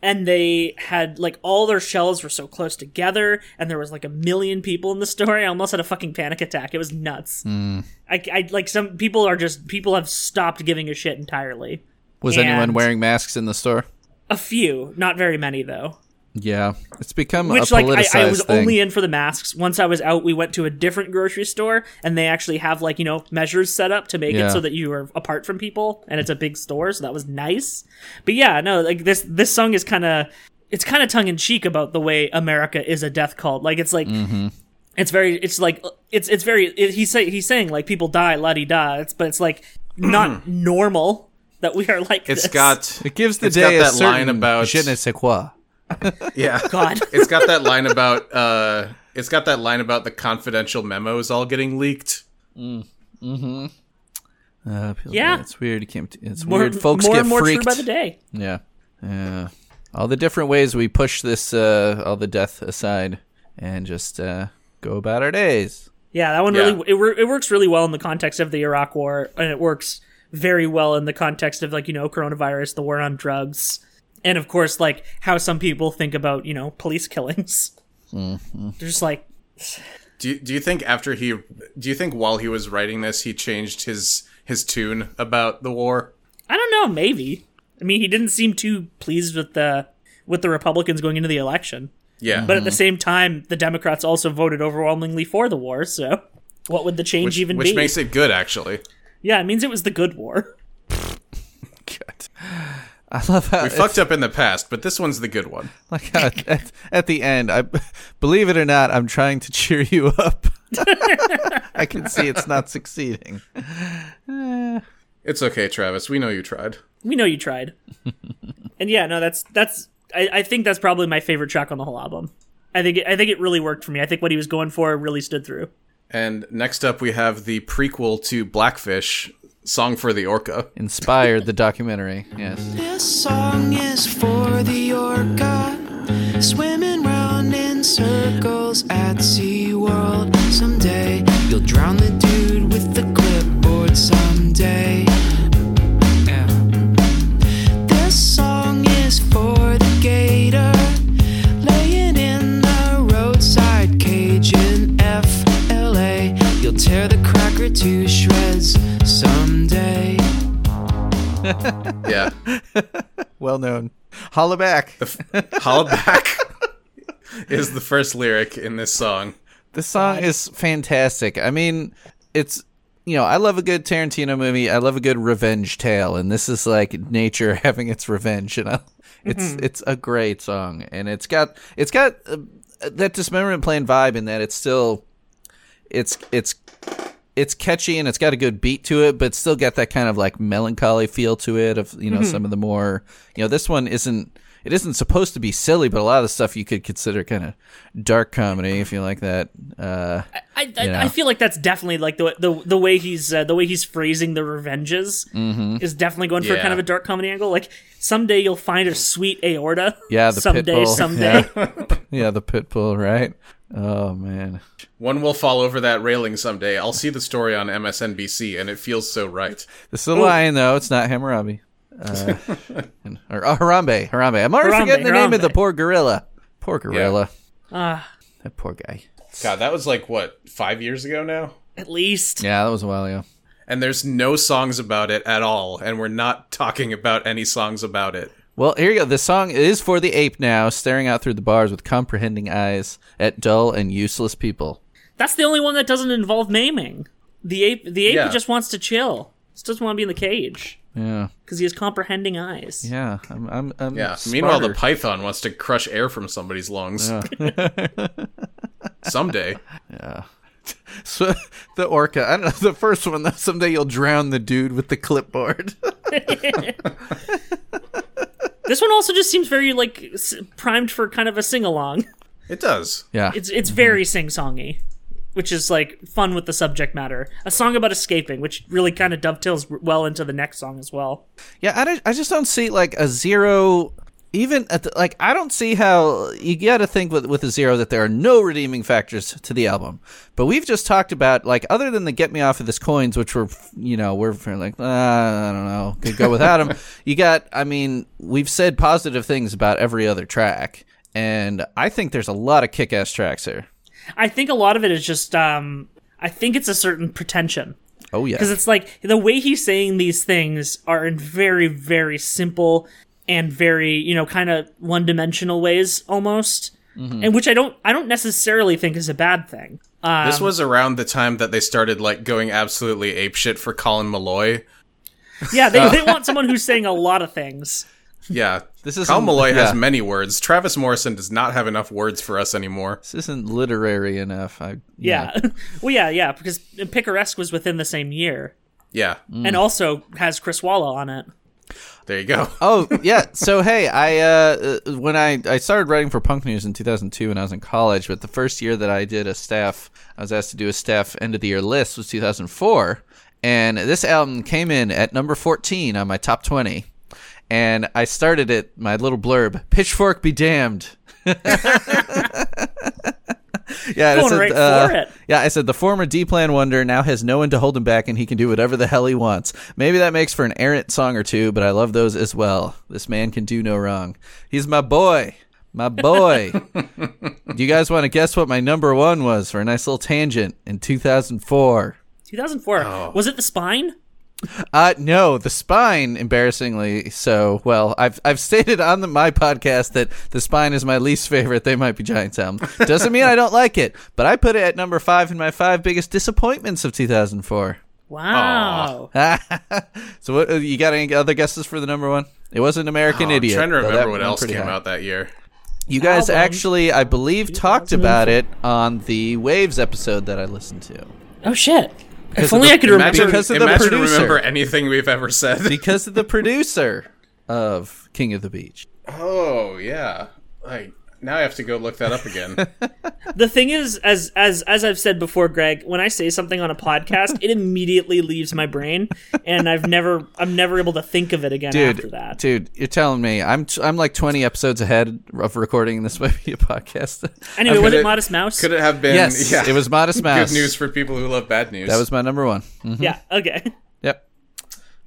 And they had, like, all their shelves were so close together, and there was, like, 1 million people in the store. I almost had a fucking panic attack. It was nuts. Mm. Some people are just, people have stopped giving a shit entirely. Was anyone wearing masks in the store? A few. Not very many, though. Yeah. It's become a politicized thing. I was only in for the masks. Once I was out, we went to a different grocery store, and they actually have, like, you know, measures set up to make it so that you are apart from people, and it's a big store, so that was nice. But yeah, no, like, this song is kind of tongue-in-cheek about the way America is a death cult. Like, it's like... Mm-hmm. It's very, it's like, it's very, he's saying like people die, la-di-da, but it's like not normal that we are like this. It gives the day a certain je ne sais quoi. Yeah. God. It's got that line about the confidential memos all getting leaked. Mm-hmm. Yeah. It's weird. It's weird. Folks get freaked. More and more true by the day. Yeah. Yeah. All the different ways we push this, all the death aside, and just go about our days. Yeah, that one really it works really well in the context of the Iraq War, and it works very well in the context of, like, you know, coronavirus, the war on drugs, and of course, like, how some people think about, you know, police killings. Mm-hmm. They're just like, do you think while he was writing this, he changed his tune about the war? I don't know. Maybe. I mean, he didn't seem too pleased with the Republicans going into the election. Yeah. But at the same time, the Democrats also voted overwhelmingly for the war, so what would the change be? Which makes it good, actually. Yeah, it means it was the good war. Good. I love how we fucked up in the past, but this one's the good one. Like how at the end, believe it or not, I'm trying to cheer you up. I can see it's not succeeding. It's okay, Travis. We know you tried. And yeah, no, that's. I think that's probably my favorite track on the whole album. I think it really worked for me. I think what he was going for really stood through. And next up, we have the prequel to Blackfish, Song for the Orca. Inspired the documentary, yes. This song is for the orca, swimming round in circles at SeaWorld. Someday, you'll drown the dude with the clipboard someday. Tear the cracker to shreds someday. Yeah. Well known. Holla back. Holla back is the first lyric in this song. This song is fantastic. I mean, it's, you know, I love a good Tarantino movie. I love a good revenge tale. And this is like nature having its revenge. You know, it's a great song. And it's got that Dismemberment Plan vibe in that it's still... It's catchy and it's got a good beat to it, but still got that kind of like melancholy feel to it of, you know, some of the more, you know, this one isn't supposed to be silly, but a lot of the stuff you could consider kind of dark comedy if you like that. I feel like that's definitely like the way he's phrasing the revenges is definitely going for kind of a dark comedy angle. Like someday you'll find a sweet aorta. Yeah, the someday, pitbull. Someday. Yeah. Yeah, the pitbull, right? Oh, man. One will fall over that railing someday. I'll see the story on MSNBC, and it feels so right. This is a lion, though. It's not Harambe. Or Harambe. Harambe. I'm already forgetting the name of the poor gorilla. Poor gorilla. Yeah. That poor guy. God, that was like, what, 5 years ago now? At least. Yeah, that was a while ago. And there's no songs about it at all, and we're not talking about any songs about it. Well, here you go. The song is for the ape now, staring out through the bars with comprehending eyes at dull and useless people. That's the only one that doesn't involve maiming. The ape just wants to chill. Just doesn't want to be in the cage. Yeah. Because he has comprehending eyes. Yeah. I'm smarter. Meanwhile, the python wants to crush air from somebody's lungs. Yeah. Someday. Yeah. So the orca, I don't know, the first one, though, someday you'll drown the dude with the clipboard. This one also just seems very, like, primed for kind of a sing-along. It does. Yeah. It's very sing-songy, which is, like, fun with the subject matter. A song about escaping, which really kind of dovetails well into the next song as well. Yeah, I just don't see, like, a zero... Even at the, like, I don't see how you got to think with a zero that there are no redeeming factors to the album. But we've just talked about, like, other than the "Get Me Off of This Coins," which we're like, I don't know, could go without them. You got, I mean, we've said positive things about every other track, and I think there's a lot of kick-ass tracks here. I think a lot of it is just, I think it's a certain pretension. Oh yeah, because it's like the way he's saying these things are in very, very simple. And very, you know, kind of one-dimensional ways almost, and which I don't necessarily think is a bad thing. This was around the time that they started like going absolutely apeshit for Colin Malloy. Yeah, they want someone who's saying a lot of things. Yeah, Colin Malloy has many words. Travis Morrison does not have enough words for us anymore. This isn't literary enough. Because Picaresque was within the same year. Yeah. And also has Chris Walla on it. There you go. Oh, yeah. So, hey, when I started writing for Punk News in 2002 when I was in college, but the first year that I did I was asked to do a staff end-of-the-year list was 2004, and this album came in at number 14 on my top 20, and I started it, my little blurb, Pitchfork be damned. Yeah, I said, the former D-Plan wonder now has no one to hold him back, and he can do whatever the hell he wants. Maybe that makes for an errant song or two, but I love those as well. This man can do no wrong. He's my boy. My boy. Do you guys want to guess what my number one was for a nice little tangent in 2004? 2004. Oh. Was it The Spine? No, The Spine, embarrassingly so. Well, I've stated on my podcast that The Spine is my least favorite They Might Be Giants album. Doesn't mean I don't like it, but I put it at number 5 in my 5 biggest disappointments of 2004. Wow. So what, you got any other guesses for the number one? It wasn't American Idiot. I'm trying to remember what else came out that year. You guys actually, I believe, talked about it on the Waves episode that I listened to. Oh, shit. If only I could remember. Because of the producer. Remember anything we've ever said. Because of the producer of King of the Beach. Oh yeah. Now I have to go look that up again. The thing is, as I've said before, Greg, when I say something on a podcast, it immediately leaves my brain, and I'm never able to think of it again after that. Dude, you're telling me I'm like 20 episodes ahead of recording this movie podcast. Anyway, was it Modest Mouse? Could it have been? Yes, yeah. It was Modest Mouse. Good news for people who love bad news. That was my number one. Mm-hmm. Yeah. Okay. Yep.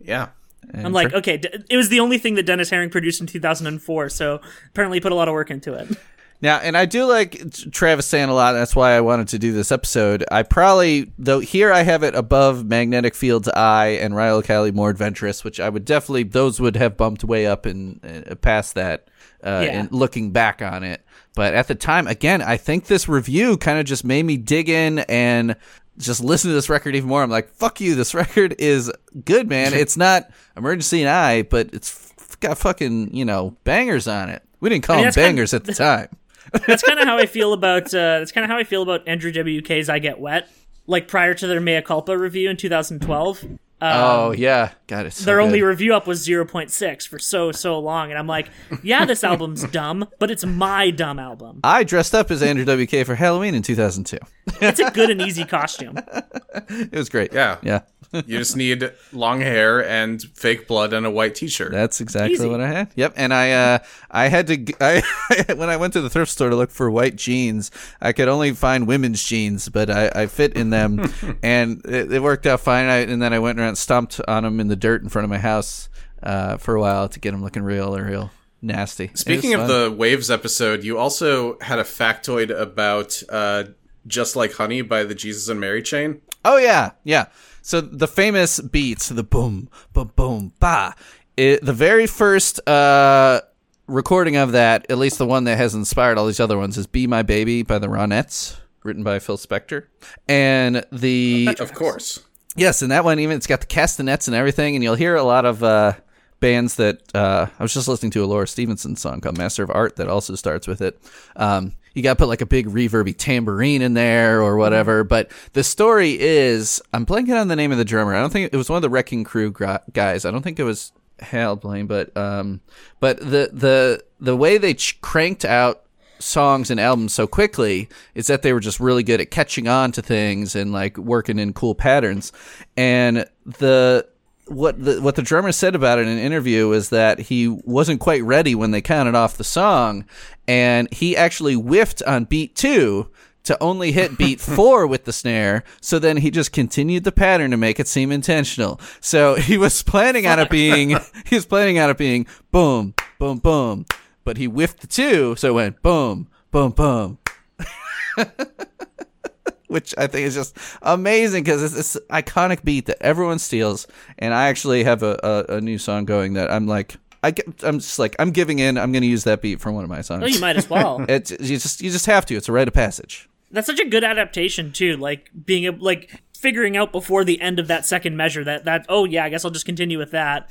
Yeah. And I'm like, okay, it was the only thing that Dennis Herring produced in 2004, so apparently he put a lot of work into it. Now, and I do like Travistan a lot, and that's why I wanted to do this episode. I probably, though, here I have it above Magnetic Field's Eye and Ryle Cali More Adventurous, which I would definitely, those would have bumped way up and past that, and looking back on it. But at the time, again, I think this review kind of just made me dig in and just listen to this record even more. I'm like, fuck you, this record is good, man. It's not Emergency and I, but it's got fucking, bangers on it. We didn't call them bangers at the time. That's kind of how I feel about Andrew WK's I Get Wet, like prior to their Mea Culpa review in 2012. Got it. So their only review up was 0.6 for so long, and I'm like, yeah, this album's dumb, but it's my dumb album. I dressed up as Andrew WK for Halloween in 2002. It's a good and easy costume. It was great. Yeah. You just need long hair and fake blood and a white t-shirt. That's exactly what I had. Yep. And I had to, when I went to the thrift store to look for white jeans, I could only find women's jeans, but I fit in them and it worked out fine. And then I went around, stomped on them in the dirt in front of my house for a while to get them looking real nasty. Speaking of the Waves episode, you also had a factoid about Just Like Honey by the Jesus and Mary Chain. Oh, yeah. Yeah. So the famous beats, the boom, boom, boom, ba. The very first recording of that, at least the one that has inspired all these other ones, is Be My Baby by the Ronettes, written by Phil Spector. And of course. Yes, and that one, even it's got the castanets and everything, and you'll hear a lot of bands that I was just listening to a Laura Stevenson song called Master of Art that also starts with it. You got to put like a big reverby tambourine in there or whatever. But the story is, I'm blanking on the name of the drummer. I don't think it was one of the Wrecking Crew guys. I don't think it was Hal Blaine, but the way they cranked out songs and albums so quickly is that they were just really good at catching on to things and like working in cool patterns. And what the drummer said about it in an interview is that he wasn't quite ready when they counted off the song, and he actually whiffed on beat 2 to only hit beat 4 with the snare. So then he just continued the pattern to make it seem intentional. So he was planning on it being boom, boom, boom, but he whiffed the 2, so it went boom, boom, boom. Which I think is just amazing because it's this iconic beat that everyone steals. And I actually have a new song going that I'm like, I'm giving in. I'm going to use that beat for one of my songs. Oh, you might as well. You just have to. It's a rite of passage. That's such a good adaptation too. Like being like figuring out before the end of that second measure that oh yeah, I guess I'll just continue with that.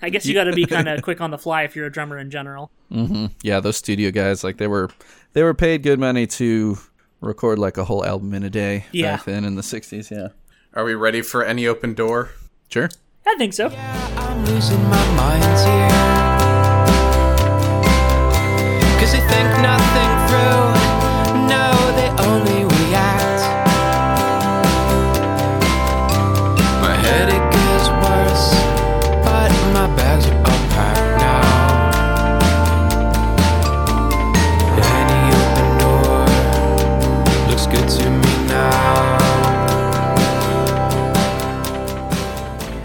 I guess you got to be kind of quick on the fly if you're a drummer in general. Mm-hmm. Yeah, those studio guys, like they were paid good money to record like a whole album in a day back then in the 60s. Yeah. Are we ready for Any Open Door? Sure. I think so. Yeah, I'm losing my mind here. 'Cause they think nothing through. No, they only react. My headache is worse, but my bags are all packed now. Any open door looks good to me now.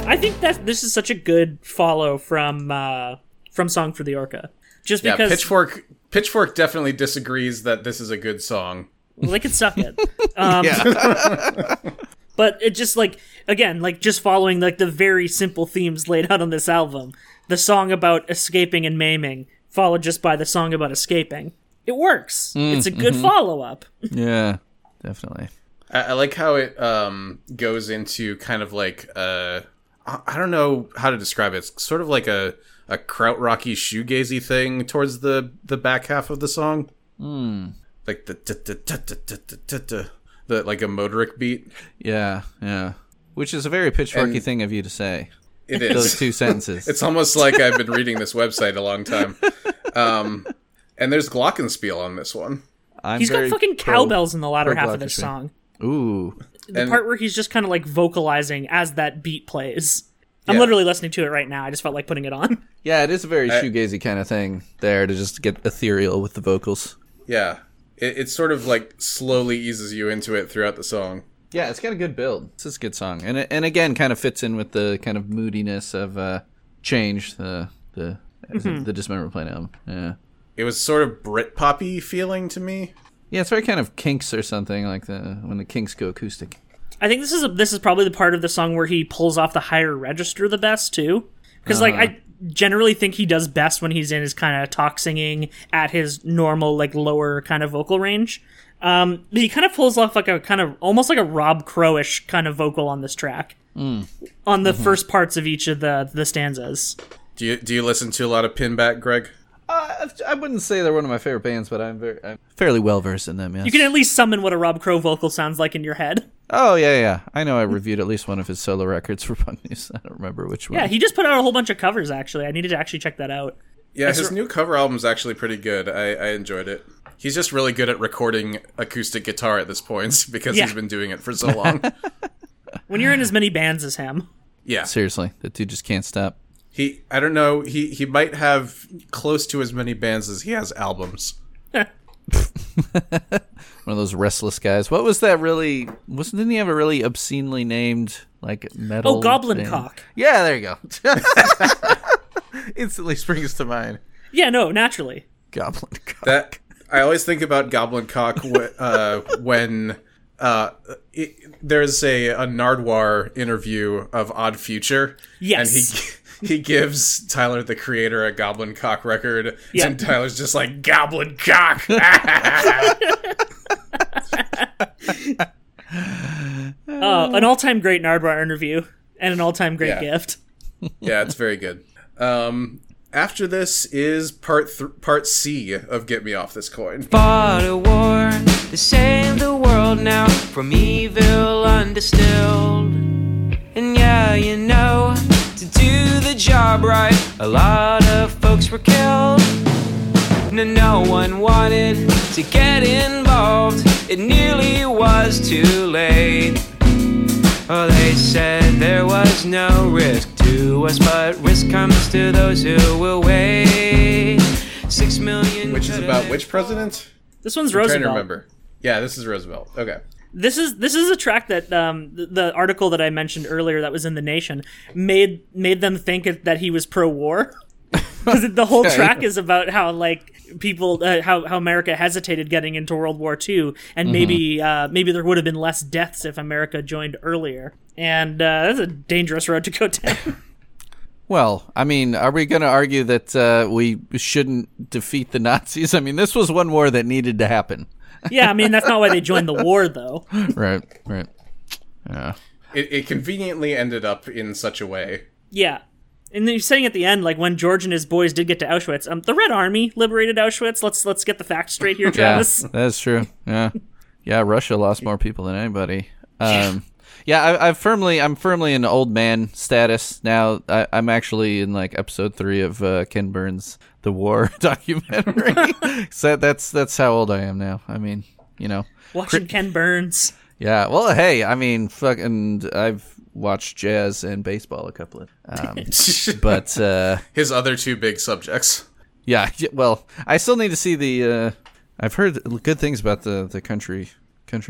I think that this is such a good follow from Song for the Orca, just because Pitchfork definitely disagrees that this is a good song. Well, they could suck it. But it just again following the very simple themes laid out on this album. The song about escaping and maiming, followed just by the song about escaping. It works. It's a good follow up. Yeah, definitely. I like how it goes into kind of I don't know how to describe it. It's sort of like a krautrocky, shoegazy thing towards the back half of the song. Mm. Like the like a motoric beat. Yeah, yeah. Which is a very Pitchforky thing of you to say. It is. Those two sentences. It's almost like I've been reading this website a long time. And there's glockenspiel on this one. He's got fucking cowbells in the latter half of this song. Ooh. The part where he's just kind of vocalizing as that beat plays. I'm literally listening to it right now. I just felt like putting it on. Yeah, it is a very shoegazy kind of thing there to just get ethereal with the vocals. Yeah. It sort of slowly eases you into it throughout the song. Yeah, it's got a good build. It's a good song. And again, kind of fits in with the kind of moodiness of Change, the Dismemberment Plan album. Yeah. It was sort of Britpop-y feeling to me. Yeah, it's very kind of Kinks or something when the Kinks go acoustic. I think this is probably the part of the song where he pulls off the higher register the best too, because I generally think he does best when he's in his kind of talk singing at his normal lower kind of vocal range. But he kind of pulls off a kind of almost like a Rob Crowe-ish kind of vocal on this track on the first parts of each of the stanzas. Do you listen to a lot of Pinback, Greg? I wouldn't say they're one of my favorite bands, but I'm fairly well-versed in them, yes. You can at least summon what a Rob Crowe vocal sounds like in your head. Oh, yeah. I know I reviewed at least one of his solo records for Punk News. I don't remember which one. Yeah, he just put out a whole bunch of covers, actually. I needed to actually check that out. Yeah, his new cover album's actually pretty good. I enjoyed it. He's just really good at recording acoustic guitar at this point, because he's been doing it for so long. When you're in as many bands as him. Yeah. Seriously, the dude just can't stop. I don't know, he might have close to as many bands as he has albums. One of those restless guys. What was that really, didn't he have a really obscenely named, metal Goblin thing? Cock. Yeah, there you go. Instantly springs to mind. Yeah, no, naturally. Goblin Cock. I always think about Goblin Cock when... there's a Nardwuar interview of Odd Future. Yes. And he gives Tyler, the creator, a Goblin Cock record. Yep. And Tyler's just like, Goblin Cock! An all-time great Nardwuar interview. And an all-time great gift. Yeah, it's very good. After this is part C of Get Me Off This Coin. Fought a war to save the world now from evil undistilled. And yeah, to do the job right, a lot of folks were killed. No one wanted to get involved. It nearly was too late. Oh, they said there was no risk to us, but risk comes to those who will wait. 6 million... Which is about which president? This one's Roosevelt. I'm trying to remember. Yeah, this is Roosevelt. Okay. This is a track that the article that I mentioned earlier that was in The Nation made them think that he was pro-war. Because the whole track is about how people how America hesitated getting into World War II, and maybe there would have been less deaths if America joined earlier. And that's a dangerous road to go down. Well, I mean, are we going to argue that we shouldn't defeat the Nazis? I mean, this was one war that needed to happen. Yeah, I mean, that's not why they joined the war, though. Right. Yeah. It conveniently ended up in such a way. Yeah. And then you're saying at the end, when George and his boys did get to Auschwitz, the Red Army liberated Auschwitz. Let's get the facts straight here, Travis. Yeah, that's true. Yeah, Russia lost more people than anybody. Yeah, I'm firmly in old man status now. I'm actually in like episode 3 of Ken Burns' The War documentary. So that's how old I am now. I mean, you know, watching Ken Burns. Yeah, well, hey, I mean, fucking, I've watched jazz and baseball a couple of, but his other two big subjects. Yeah, well, I still need to see the. I've heard good things about the country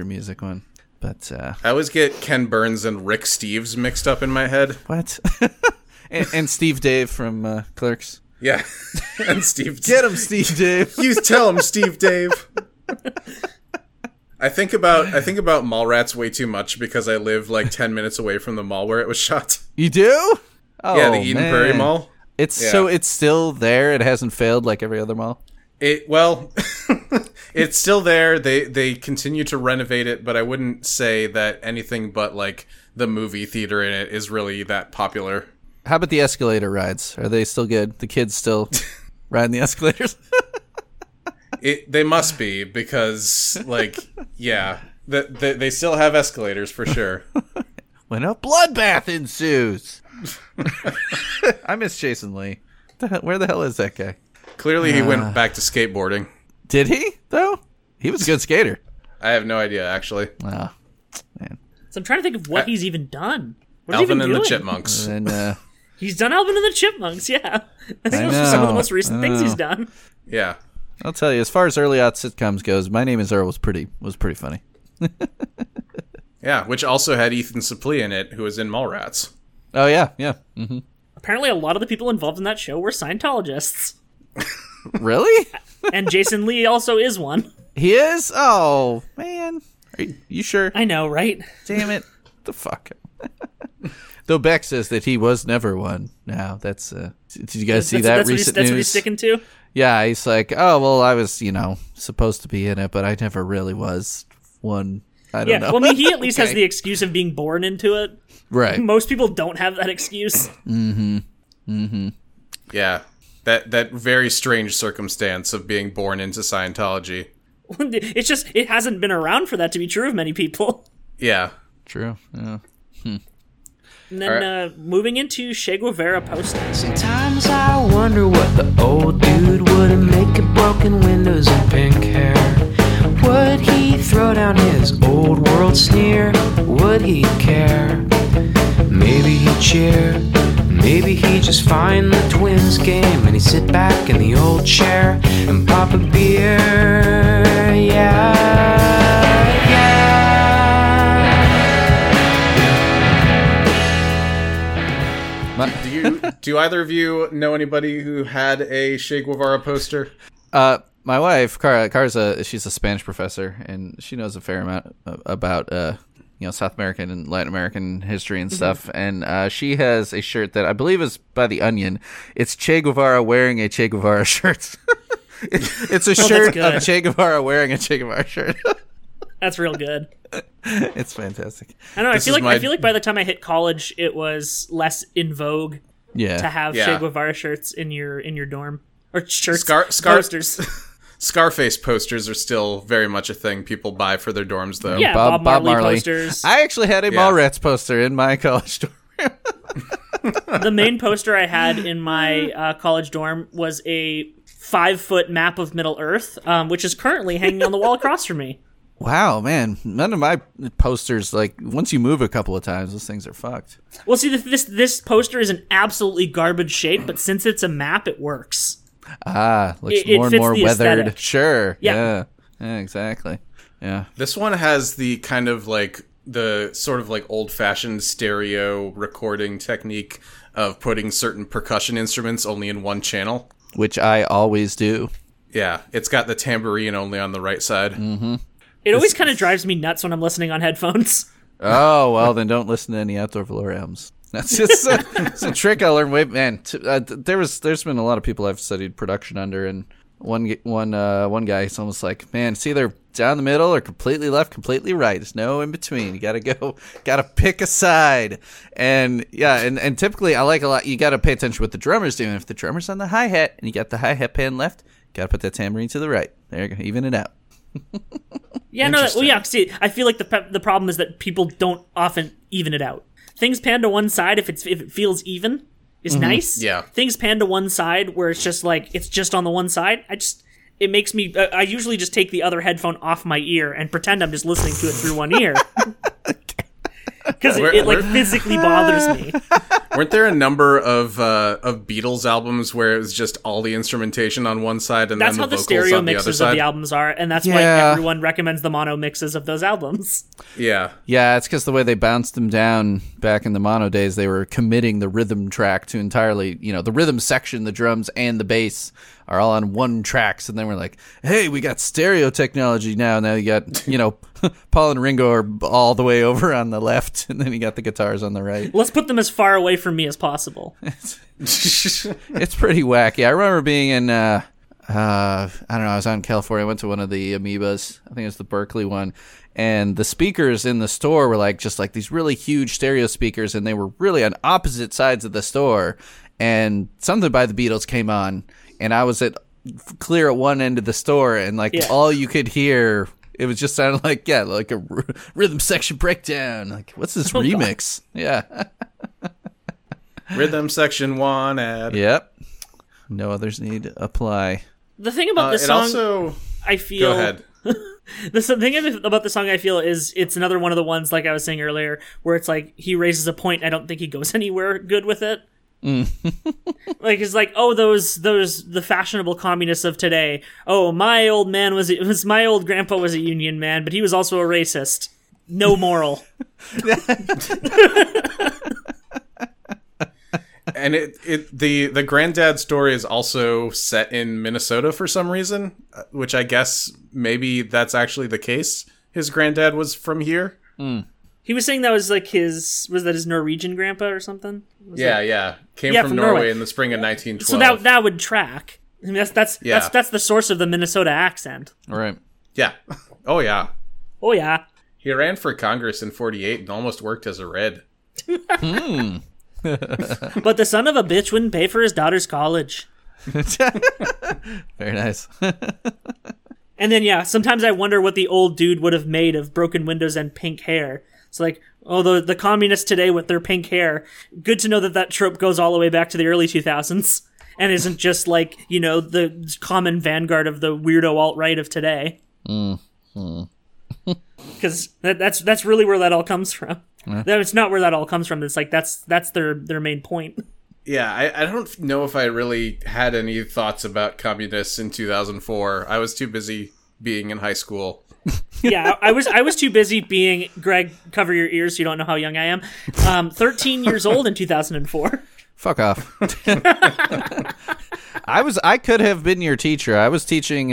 music one. But I always get Ken Burns and Rick Steves mixed up in my head. What? and Steve Dave from Clerks. Yeah, and Steve. Get him, Steve Dave. You tell him, Steve Dave. I think about Mallrats way too much because I live like 10 minutes away from the mall where it was shot. You do? Oh, yeah, the Eden Prairie Mall. So it's still there. It hasn't failed like every other mall. It's still there. They continue to renovate it, but I wouldn't say that anything but like the movie theater in it is really that popular. How about the escalator rides? Are they still good? The kids still riding the escalators? They must be because, like, yeah, they still have escalators for sure. When a bloodbath ensues. I miss Jason Lee. Where the hell is that guy? Clearly, he went back to skateboarding. Did he, though? He was a good skater. I have no idea, actually. Oh, man. So I'm trying to think of what he's even done. What Alvin and the Chipmunks. And, he's done Alvin and the Chipmunks, yeah. That's some of the most recent things he's done. Yeah. I'll tell you, as far as early out sitcoms goes, My Name is Earl was pretty funny. Yeah, which also had Ethan Suplee in it, who was in Mallrats. Oh, yeah, yeah. Mm-hmm. Apparently, a lot of the people involved in that show were Scientologists. Really? And Jason Lee also is one. He is? Oh, man. Are you sure? I know, right? Damn it. What the fuck? Though Beck says that he was never one. Now, that's... did you guys see that recent news? That's what he's sticking to? Yeah, he's like, oh, well, I was, you know, supposed to be in it, but I never really was one. I don't know. Yeah, well, I mean, he at least has the excuse of being born into it. Right. Most people don't have that excuse. Mm-hmm. Mm-hmm. Yeah. That very strange circumstance of being born into Scientology. It's just, it hasn't been around for that to be true of many people. Yeah. True. Yeah. Hmm. And then moving into Che Guevara posting. Sometimes I wonder what the old dude would make of broken windows and pink hair. Would he throw down his old world sneer? Would he care? Maybe he'd cheer. Maybe he'd just find the Twins game and he'd sit back in the old chair and pop a beer. Yeah, yeah. Do either of you know anybody who had a Che Guevara poster? My wife, Carza, she's a Spanish professor and she knows a fair amount about South American and Latin American history and stuff. Mm-hmm. And she has a shirt that I believe is by The Onion. It's Che Guevara wearing a Che Guevara shirt. It's a shirt of Che Guevara wearing a Che Guevara shirt. That's real good. It's fantastic. I don't know. I feel like by the time I hit college, it was less in vogue to have Che Guevara shirts in your dorm. Or shirts, posters. Scarface posters are still very much a thing people buy for their dorms, though. Yeah, Bob Marley posters. I actually had a Mallrats poster in my college dorm. The main poster I had in my college dorm was a 5-foot map of Middle Earth, which is currently hanging on the wall across from me. Wow, man. None of my posters, like, once you move a couple of times, those things are fucked. Well, see, this poster is an absolutely garbage shape, but since it's a map, it works. Ah, looks more and more weathered. Aesthetic. Sure. Yeah. Yeah, exactly. Yeah. This one has the kind of like the sort of like old-fashioned stereo recording technique of putting certain percussion instruments only in one channel, which I always do. Yeah, it's got the tambourine only on the right side. Mm-hmm. It always kind of drives me nuts when I'm listening on headphones. Oh, well, then don't listen to any Outdoor Velour albums. That's just a trick I learned. There's been a lot of people I've studied production under, and one guy is almost like, man, it's either down the middle or completely left, completely right. There's no in between. You gotta pick a side. And yeah, and typically I like a lot. You gotta pay attention what the drummer's doing. If the drummer's on the hi hat and you got the hi hat pan left, gotta put that tambourine to the right. There you go, even it out. Yeah, no, well, yeah, see, I feel like the problem is that people don't often even it out. Things pan to one side if it feels even is mm-hmm. nice. Yeah. Things pan to one side where it's just like, it's just on the one side. It makes me, I usually just take the other headphone off my ear and pretend I'm just listening to it through one ear. Because it like physically bothers me. Weren't there a number of Beatles albums where it was just all the instrumentation on one side and that's then the vocals on the other side? That's how the stereo mixes of the albums are, and that's why everyone recommends the mono mixes of those albums. Yeah. Yeah, it's because the way they bounced them down back in the mono days, they were committing the rhythm track to entirely, the rhythm section, the drums, and the bass are all on one track. So then we're like, hey, we got stereo technology now. Now you got, Paul and Ringo are all the way over on the left, and then you got the guitars on the right. Let's put them as far away from me as possible. It's pretty wacky. I remember being in, I don't know, I was out in California. I went to one of the Amoebas. I think it was the Berkeley one. And the speakers in the store were like just like these really huge stereo speakers, and they were really on opposite sides of the store. And something by the Beatles came on, and I was clear at one end of the store, and all you could hear... It was just sounded like, like a rhythm section breakdown. Like, what's this remix? God. Yeah. Rhythm section one ad. Yep. No others need apply. The thing about this song, also... I feel... Go ahead. The thing about the song I feel is it's another one of the ones, like I was saying earlier, where it's like he raises a point. I don't think he goes anywhere good with it. Like it's like, oh, those the fashionable communists of today. Oh, my old grandpa was a union man, but he was also a racist. No moral. And the granddad story is also set in Minnesota for some reason, which I guess maybe that's actually the case. His granddad was from here. He was saying that was like his Norwegian grandpa or something? Came from Norway in the spring of 1912. So that would track. I mean, that's the source of the Minnesota accent. All right. Yeah. Oh yeah. Oh yeah. He ran for Congress in 1948 and almost worked as a Red. But the son of a bitch wouldn't pay for his daughter's college. Very nice. And then sometimes I wonder what the old dude would have made of broken windows and pink hair. It's like, oh, the communists today with their pink hair. Good to know that trope goes all the way back to the early 2000s and isn't just like, the common vanguard of the weirdo alt-right of today. Mm-hmm. Because that's really where that all comes from. Yeah. It's not where that all comes from. It's like that's their main point. Yeah, I don't know if I really had any thoughts about communists in 2004. I was too busy being in high school. Yeah, I was too busy being, Greg, cover your ears so you don't know how young I am, 13 years old in 2004. Fuck off. I could have been your teacher. I was teaching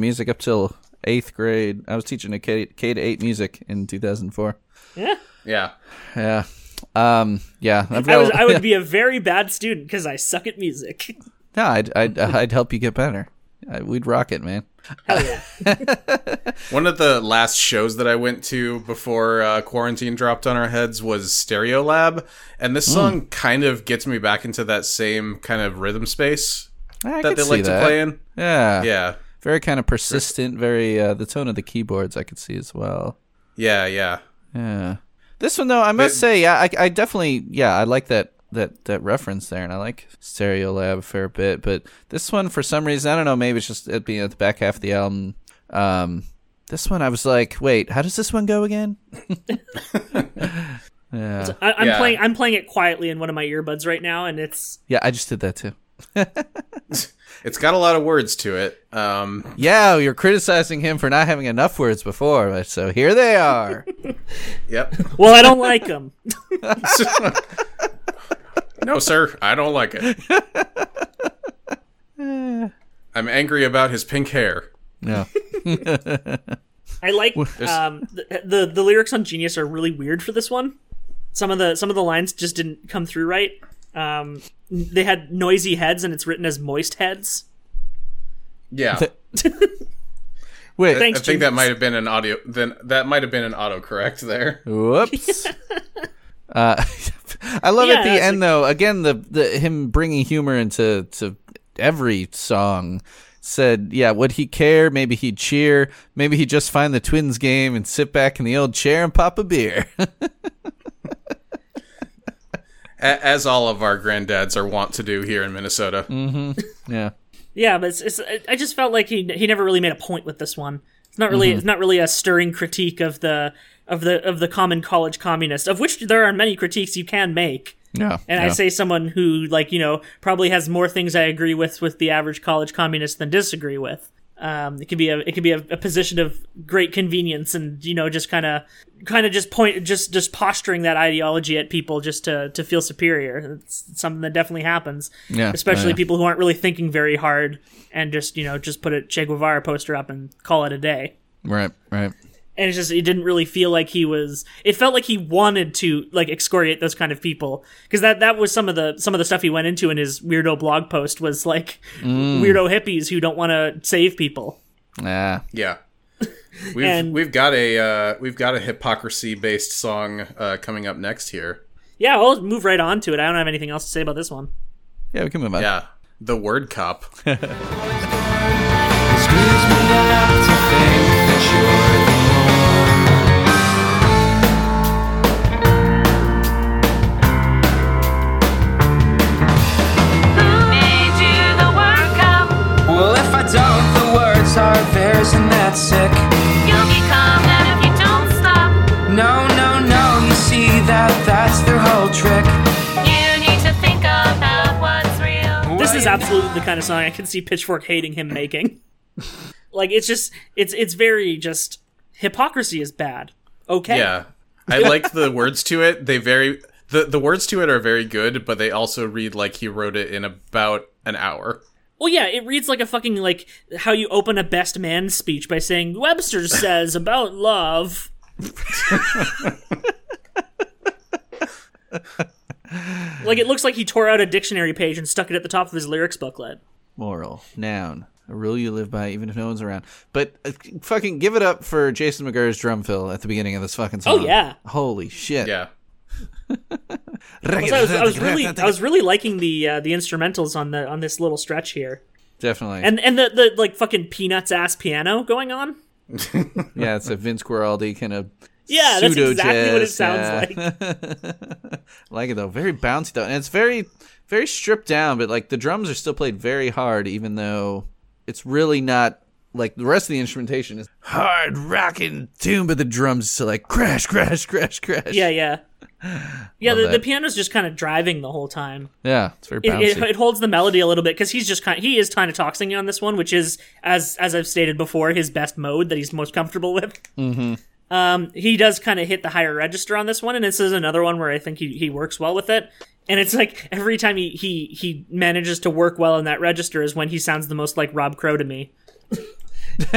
music up till 8th grade. I was teaching a K to 8 music in 2004. Yeah. Yeah. Yeah. I would be a very bad student because I suck at music. No, I'd help you get better. We'd rock it, man. Hell yeah. One of the last shows that I went to before quarantine dropped on our heads was Stereo Lab, and this song kind of gets me back into that same kind of rhythm space that they like to play in. Yeah, yeah. Very kind of persistent. Very the tone of the keyboards I could see as well. Yeah, yeah, yeah. This one, though, I must say, I definitely, I like that reference there, and I like Stereo Lab a fair bit, but this one, for some reason, I don't know, maybe it's just it being at the back half of the album, this one, I was like, wait, how does this one go again? Yeah. So I'm playing it quietly in one of my earbuds right now, and it's... Yeah, I just did that, too. It's got a lot of words to it. Yeah, you're criticizing him for not having enough words before, but so here they are. Yep. Well, I don't like them. No, sir, I don't like it. I'm angry about his pink hair. No. I like the lyrics on Genius are really weird for this one. Some of the lines just didn't come through right. They had noisy heads, and it's written as moist heads. Yeah. Wait, I think that might have been an audio. Then that might have been an autocorrect there. Whoops. I love at the end though. Again, the him bringing humor into every song. said, yeah, would he care? Maybe he'd cheer. Maybe he'd just find the Twins game and sit back in the old chair and pop a beer. As all of our granddads are wont to do here in Minnesota. Mm-hmm. Yeah. Yeah, but I just felt like he never really made a point with this one. It's not really a stirring critique of the common college communist, of which there are many critiques you can make. Yeah. And I say someone who, like, you know, probably has more things I agree with the average college communist than disagree with. It could be a position of great convenience and, you know, just kind of just posturing that ideology at people just to feel superior. It's something that definitely happens, especially people who aren't really thinking very hard and just, you know, just put a Che Guevara poster up and call it a day. Right. And it's just, it didn't really feel like it felt like he wanted to, like, excoriate those kind of people. Because that was some of the stuff he went into in his weirdo blog post was, like, weirdo hippies who don't want to save people. Yeah. We've got a hypocrisy-based song coming up next here. Yeah, we'll move right on to it. I don't have anything else to say about this one. Yeah, we can move on. Yeah. The Word Cop. Are theirs, and that's sick. You'll be calm out if you don't stop. No, you see that's their whole trick. You need to think about what's real. This is absolutely the kind of song I can see Pitchfork hating him making. Like, it's just, it's very just, hypocrisy is bad. Okay. Yeah. I like the words to it. The words to it are very good, but they also read like he wrote it in about an hour. Well, yeah, it reads like a fucking, like, how you open a best man speech by saying, Webster says about love. Like, it looks like he tore out a dictionary page and stuck it at the top of his lyrics booklet. Moral, noun, a rule you live by even if no one's around. But fucking give it up for Jason McGerr's drum fill at the beginning of this fucking song. Oh, yeah. Holy shit. Yeah. I was really liking the instrumentals on this little stretch here. Definitely. And the like fucking Peanuts ass piano going on. Yeah, it's a Vince Guaraldi kind of that's exactly jazz. What it sounds like. Like it though, very bouncy though, and it's very very stripped down. But like the drums are still played very hard, even though it's really not. Like, the rest of the instrumentation is hard, rocking tune, but the drums so like, crash, crash, crash, crash. Yeah. Yeah, the piano's just kind of driving the whole time. Yeah, it's very bouncy. It holds the melody a little bit, because he's just he is kind of toxing on this one, which is, as I've stated before, his best mode that he's most comfortable with. Mm-hmm. He does kind of hit the higher register on this one, and this is another one where I think he works well with it. And it's like, every time he manages to work well in that register is when he sounds the most like Rob Crow to me.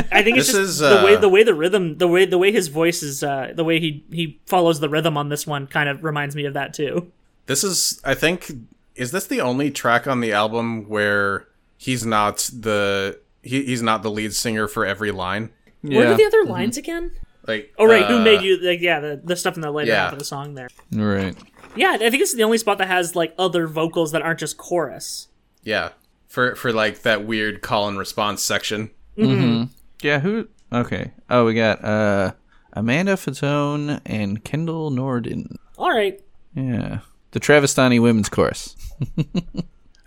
I think it's the way his voice is, the way he follows the rhythm on this one kind of reminds me of that too. This is, I think, is this the only track on the album where he's not the lead singer for every line? Yeah. What are the other lines again? Like, oh right, who made you? Like, yeah, the stuff in the later half of the song there. Right. Yeah, I think it's the only spot that has like other vocals that aren't just chorus. Yeah, for like that weird call and response section. Mm-hmm. Yeah, who? Okay. Oh, we got Amanda Fatone and Kendall Norden. All right. Yeah. The Travistan Women's Chorus.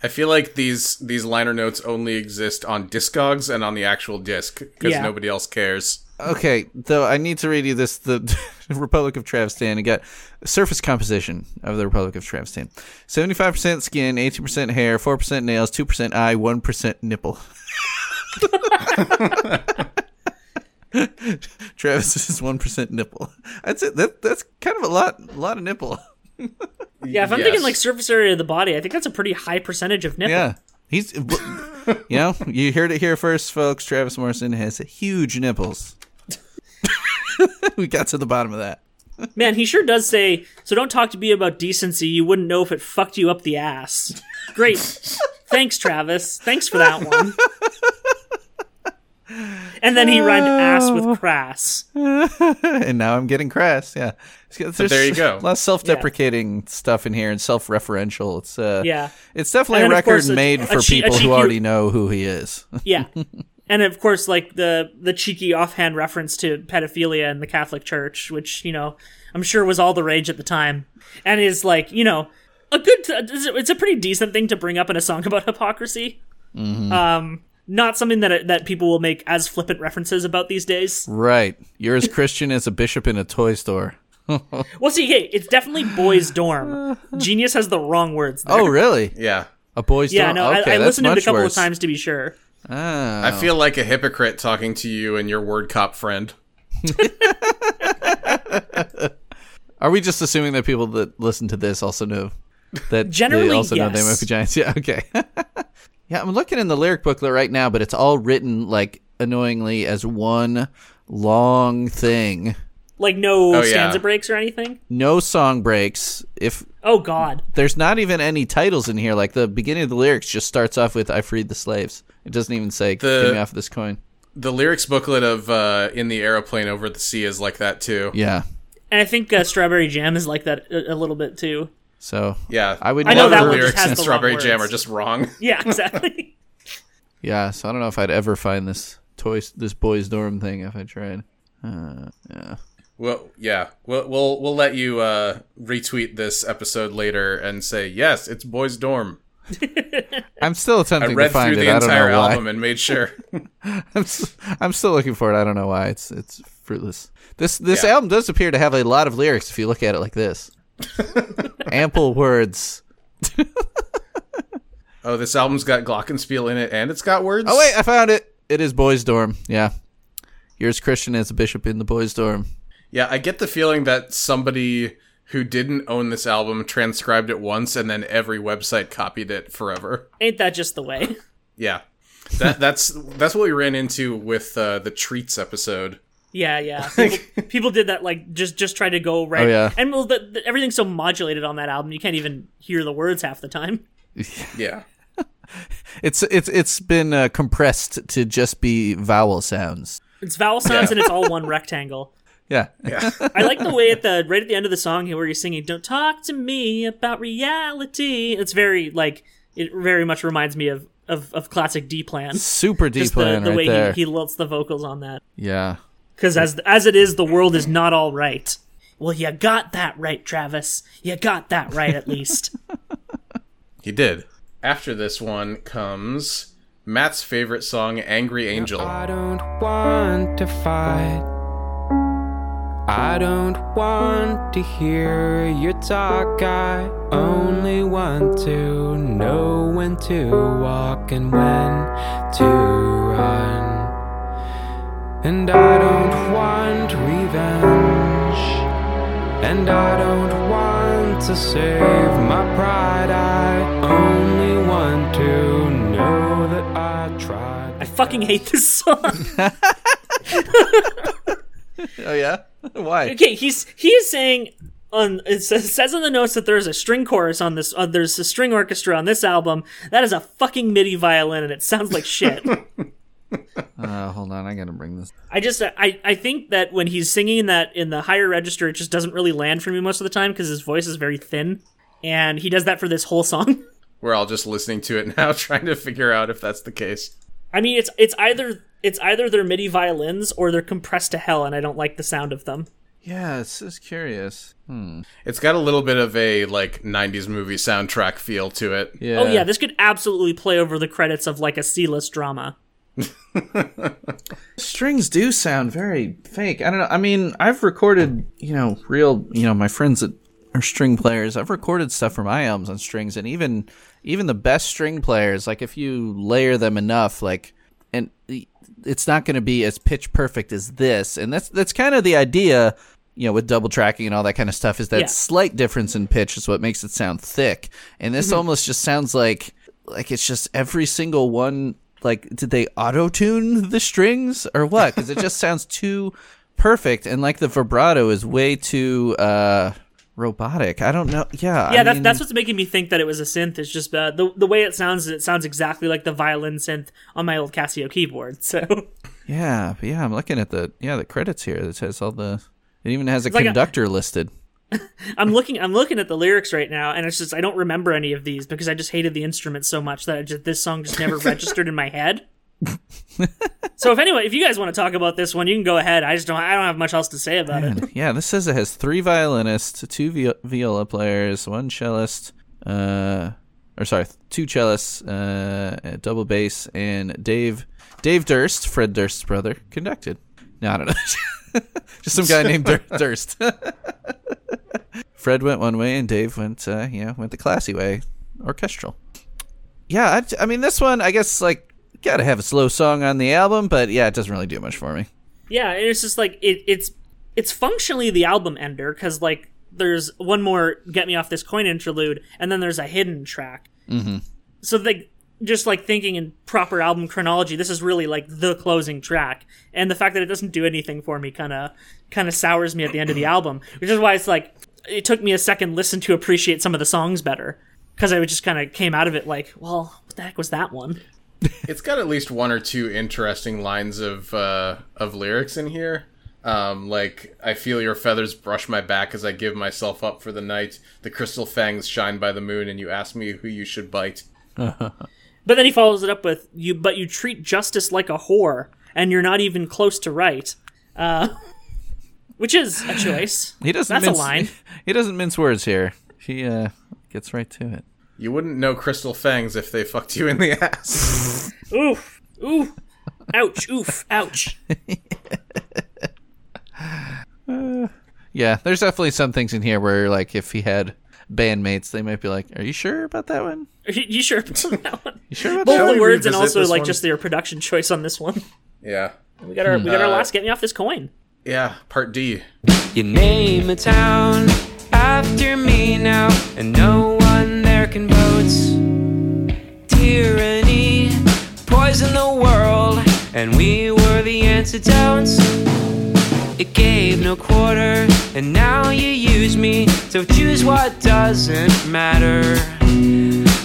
I feel like these liner notes only exist on Discogs and on the actual disc, because nobody else cares. Okay, though I need to read you this, the Republic of Travistan. It got surface composition of the Republic of Travistan. 75% skin, 18% hair, 4% nails, 2% eye, 1% nipple. Travis is 1% nipple. That's it. That's kind of a lot of nipple. Yeah, if I'm thinking like surface area of the body, I think that's a pretty high percentage of nipple. Yeah, he's, you know, you heard it here first, folks. Travis Morrison has huge nipples. We got to the bottom of that. Man, he sure does say. So don't talk to me about decency. You wouldn't know if it fucked you up the ass. Great. Thanks, Travis. Thanks for that one. And then he rhymed ass with crass. And now I'm getting crass, yeah. So there you go. A lot of self-deprecating stuff in here and self-referential. It's it's definitely a record made for people who already know who he is. Yeah. And of course, like the cheeky offhand reference to pedophilia in the Catholic Church, which, you know, I'm sure was all the rage at the time. And is like, you know, it's a pretty decent thing to bring up in a song about hypocrisy. Mm-hmm. Not something that people will make as flippant references about these days. Right. You're as Christian as a bishop in a toy store. Well, see, hey, it's definitely boys' dorm. Genius has the wrong words there. Oh, really? Yeah. A boys' dorm? Yeah, no, okay, I listened to it a couple of times to be sure. Oh. I feel like a hypocrite talking to you and your word cop friend. Are we just assuming that people that listen to this also know that generally, they also know They Might Be Giants? Yeah, okay. Yeah, I'm looking in the lyric booklet right now, but it's all written, like, annoyingly as one long thing. Like, no stanza breaks or anything? No song breaks. Oh, God. There's not even any titles in here. Like, the beginning of the lyrics just starts off with, I freed the slaves. It doesn't even say, get me off this coin. The lyrics booklet of In the Aeroplane Over the Sea is like that, too. Yeah. And I think Strawberry Jam is like that a little bit, too. So yeah, I know that the lyrics in Strawberry Jam are just wrong. Yeah, exactly. Yeah, so I don't know if I'd ever find this boys' dorm thing if I tried. Yeah. Well, yeah, we'll let you retweet this episode later and say yes, it's boys' dorm. I'm still attempting to find it. I read through the entire album and made sure. I'm still looking for it. I don't know why. It's fruitless. This album does appear to have a lot of lyrics if you look at it like this. Ample words. Oh, this album's got glockenspiel in it and it's got words. Oh wait, I found it. It is boys' dorm. Yeah, you're as Christian as a bishop in the boys' dorm. Yeah, I get the feeling that somebody who didn't own this album transcribed it once and then every website copied it forever. Ain't that just the way? Yeah, that's what we ran into with the Treats episode. Yeah, yeah. People did that, like, just try to go right. Oh, yeah. And well, everything's so modulated on that album, you can't even hear the words half the time. Yeah. It's been compressed to just be vowel sounds. It's vowel sounds and it's all one rectangle. Yeah. I like the way right at the end of the song here where you're singing, don't talk to me about reality. It's very, like, it very much reminds me of classic D-Plan. Super D-Plan the right way there. He lilts the vocals on that. Yeah. Because as it is, the world is not all right. Well, you got that right, Travis. You got that right, at least. He did. After this one comes Matt's favorite song, Angry Angel. I don't want to fight. I don't want to hear your talk. I only want to know when to walk and when to run. And I don't want revenge, and I don't want to save my pride. I only want to know that I tried. I fucking hate this song. Oh yeah? Why? Okay, he is saying it says in the notes that there's a string chorus on this. There's a string orchestra on this album. That is a fucking MIDI violin, and it sounds like shit. Hold on, I gotta bring this. I just, I think that when he's singing that in the higher register, it just doesn't really land for me most of the time because his voice is very thin, and he does that for this whole song. We're all just listening to it now, trying to figure out if that's the case. I mean, it's either their MIDI violins or they're compressed to hell, and I don't like the sound of them. Yeah, it's just curious. It's got a little bit of a, like, 90s movie soundtrack feel to it. Yeah. Oh yeah, this could absolutely play over the credits of, like, a C-list drama. Strings do sound very fake. I don't know. I mean, I've recorded, real, my friends that are string players, I've recorded stuff for my albums on strings, and even the best string players, like, if you layer them enough, like, and it's not going to be as pitch perfect as this. And that's kind of the idea, with double tracking and all that kind of stuff, is that slight difference in pitch is what makes it sound thick. And this almost just sounds like it's just every single one. Like, did they auto-tune the strings or what? Because it just sounds too perfect. And, like, the vibrato is way too robotic. I don't know. Yeah. Yeah, that's what's making me think that it was a synth. It's just the way it sounds exactly like the violin synth on my old Casio keyboard. So yeah, I'm looking at the credits here. It says all the it even has a conductor listed. I'm looking at the lyrics right now, and it's just I don't remember any of these because I just hated the instrument so much that this song just never registered in my head. So if you guys want to talk about this one, you can go ahead. I don't have much else to say about it. Yeah, this says it has 3 violinists, 2 viola players, 1 cellist, 2 cellists, a double bass, and Dave Durst, Fred Durst's brother, conducted. No, I don't know. Just some guy named Durst. Fred went one way, and Dave went the classy way, orchestral. Yeah, I mean this one, I guess gotta have a slow song on the album, but yeah, it doesn't really do much for me. Yeah, and it's just it's functionally the album ender because there's one more "Get Me Off This Coin" interlude, and then there's a hidden track. Mm-hmm. So thinking in proper album chronology, this is really the closing track, and the fact that it doesn't do anything for me kind of sours me at the end of the album, which is why it's it took me a second listen to appreciate some of the songs better because I just kind of came out of it well, what the heck was that one? It's got at least one or two interesting lines of lyrics in here. I feel your feathers brush my back as I give myself up for the night. The crystal fangs shine by the moon, and you ask me who you should bite. But then he follows it up with you. But you treat justice like a whore, and you're not even close to right. Which is a choice. That's a line. He doesn't mince words here. He gets right to it. You wouldn't know crystal fangs if they fucked you in the ass. Oof. Oof. Ouch. Oof. Ouch. Yeah, there's definitely some things in here where, if he had bandmates, they might be like, are you sure about that one? Are you sure about that one? You sure about both that one? The words and also, just their production choice on this one. Yeah. We got our last Get Me Off This Coin. Yeah, part D. You name a town after me now, and no one American boats, tyranny, poison the world, and we were the antidotes. It gave no quarter, and now you use me, so choose what doesn't matter.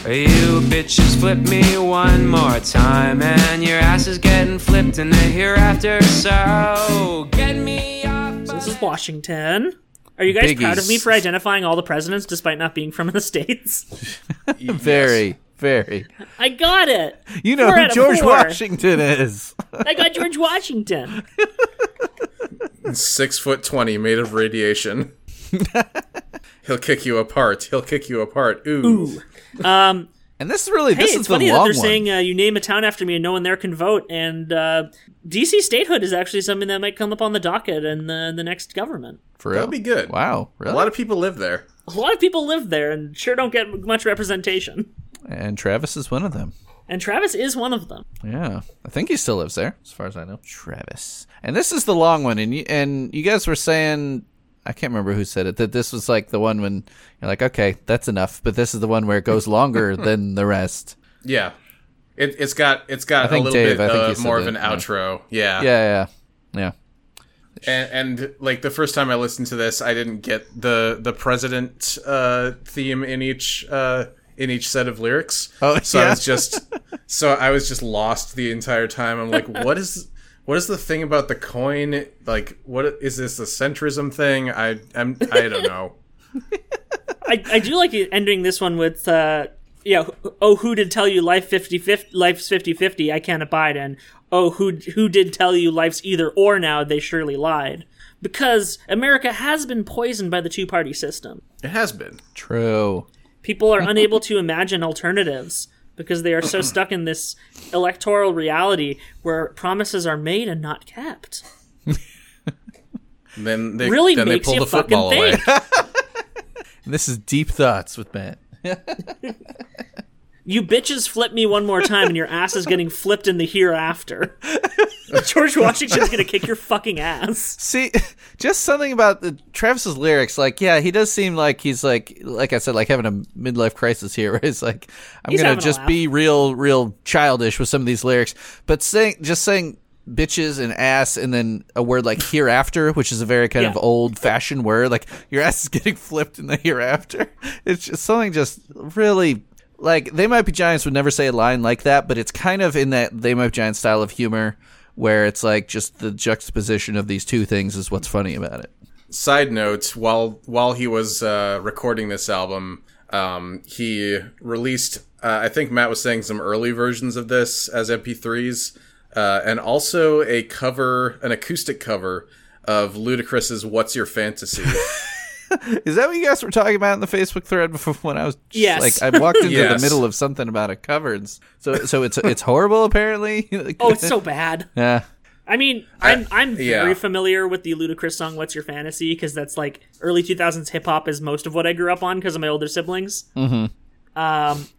You bitches flip me one more time, and your ass is getting flipped in the hereafter, so get me off. So this is Washington. Are you guys proud of me for identifying all the presidents despite not being from the States? Very, very. I got it. You know who George Washington is. I got George Washington. 6'20", made of radiation. He'll kick you apart. He'll kick you apart. Ooh. And this is it's funny that they're saying you name a town after me and no one there can vote. And DC statehood is actually something that might come up on the docket in the next government. For real? That'd be good. Wow, really? A lot of people live there. A lot of people live there and sure don't get much representation. And Travis is one of them. Yeah, I think he still lives there, as far as I know. Travis. And this is the long one, and you guys were saying, I can't remember who said it, that this was the one when you're okay, that's enough, but this is the one where it goes longer than the rest. Yeah, it's got a little bit more of an outro. Yeah. And the first time I listened to this, I didn't get the president theme in each set of lyrics. Oh, so yeah. I was just lost the entire time. I'm like, what is the thing about the coin? What is this, the centrism thing? I don't know. I do like ending this one with, oh, who did tell you life's 50-50, I can't abide, and oh, who did tell you life's either or now, they surely lied. Because America has been poisoned by the two-party system. It has been. True. People are unable to imagine alternatives because they are so stuck in this electoral reality where promises are made and not kept. Then they pull the football away. This is Deep Thoughts with Matt. You bitches flip me one more time and your ass is getting flipped in the hereafter. George Washington's going to kick your fucking ass. See, just something about Travis's lyrics. He does seem like he's like I said, having a midlife crisis here. Where he's I'm going to just be real childish with some of these lyrics. But saying bitches and ass, and then a word like hereafter, which is a very kind of old-fashioned word. Like, your ass is getting flipped in the hereafter. It's just something just really... Like, They Might Be Giants would never say a line like that, but it's kind of in that They Might Be Giants style of humor where it's like just the juxtaposition of these two things is what's funny about it. Side note, while he was recording this album, he released, I think Matt was saying, some early versions of this as MP3s, and also a cover, an acoustic cover of Ludacris's What's Your Fantasy? Is that what you guys were talking about in the Facebook thread before when I was like I walked into the middle of something about a cover, so it's horrible apparently. Oh, it's so bad. Yeah. I mean, I'm very familiar with the Ludacris song What's Your Fantasy, because that's like early 2000s hip hop is most of what I grew up on because of my older siblings. Mm-hmm.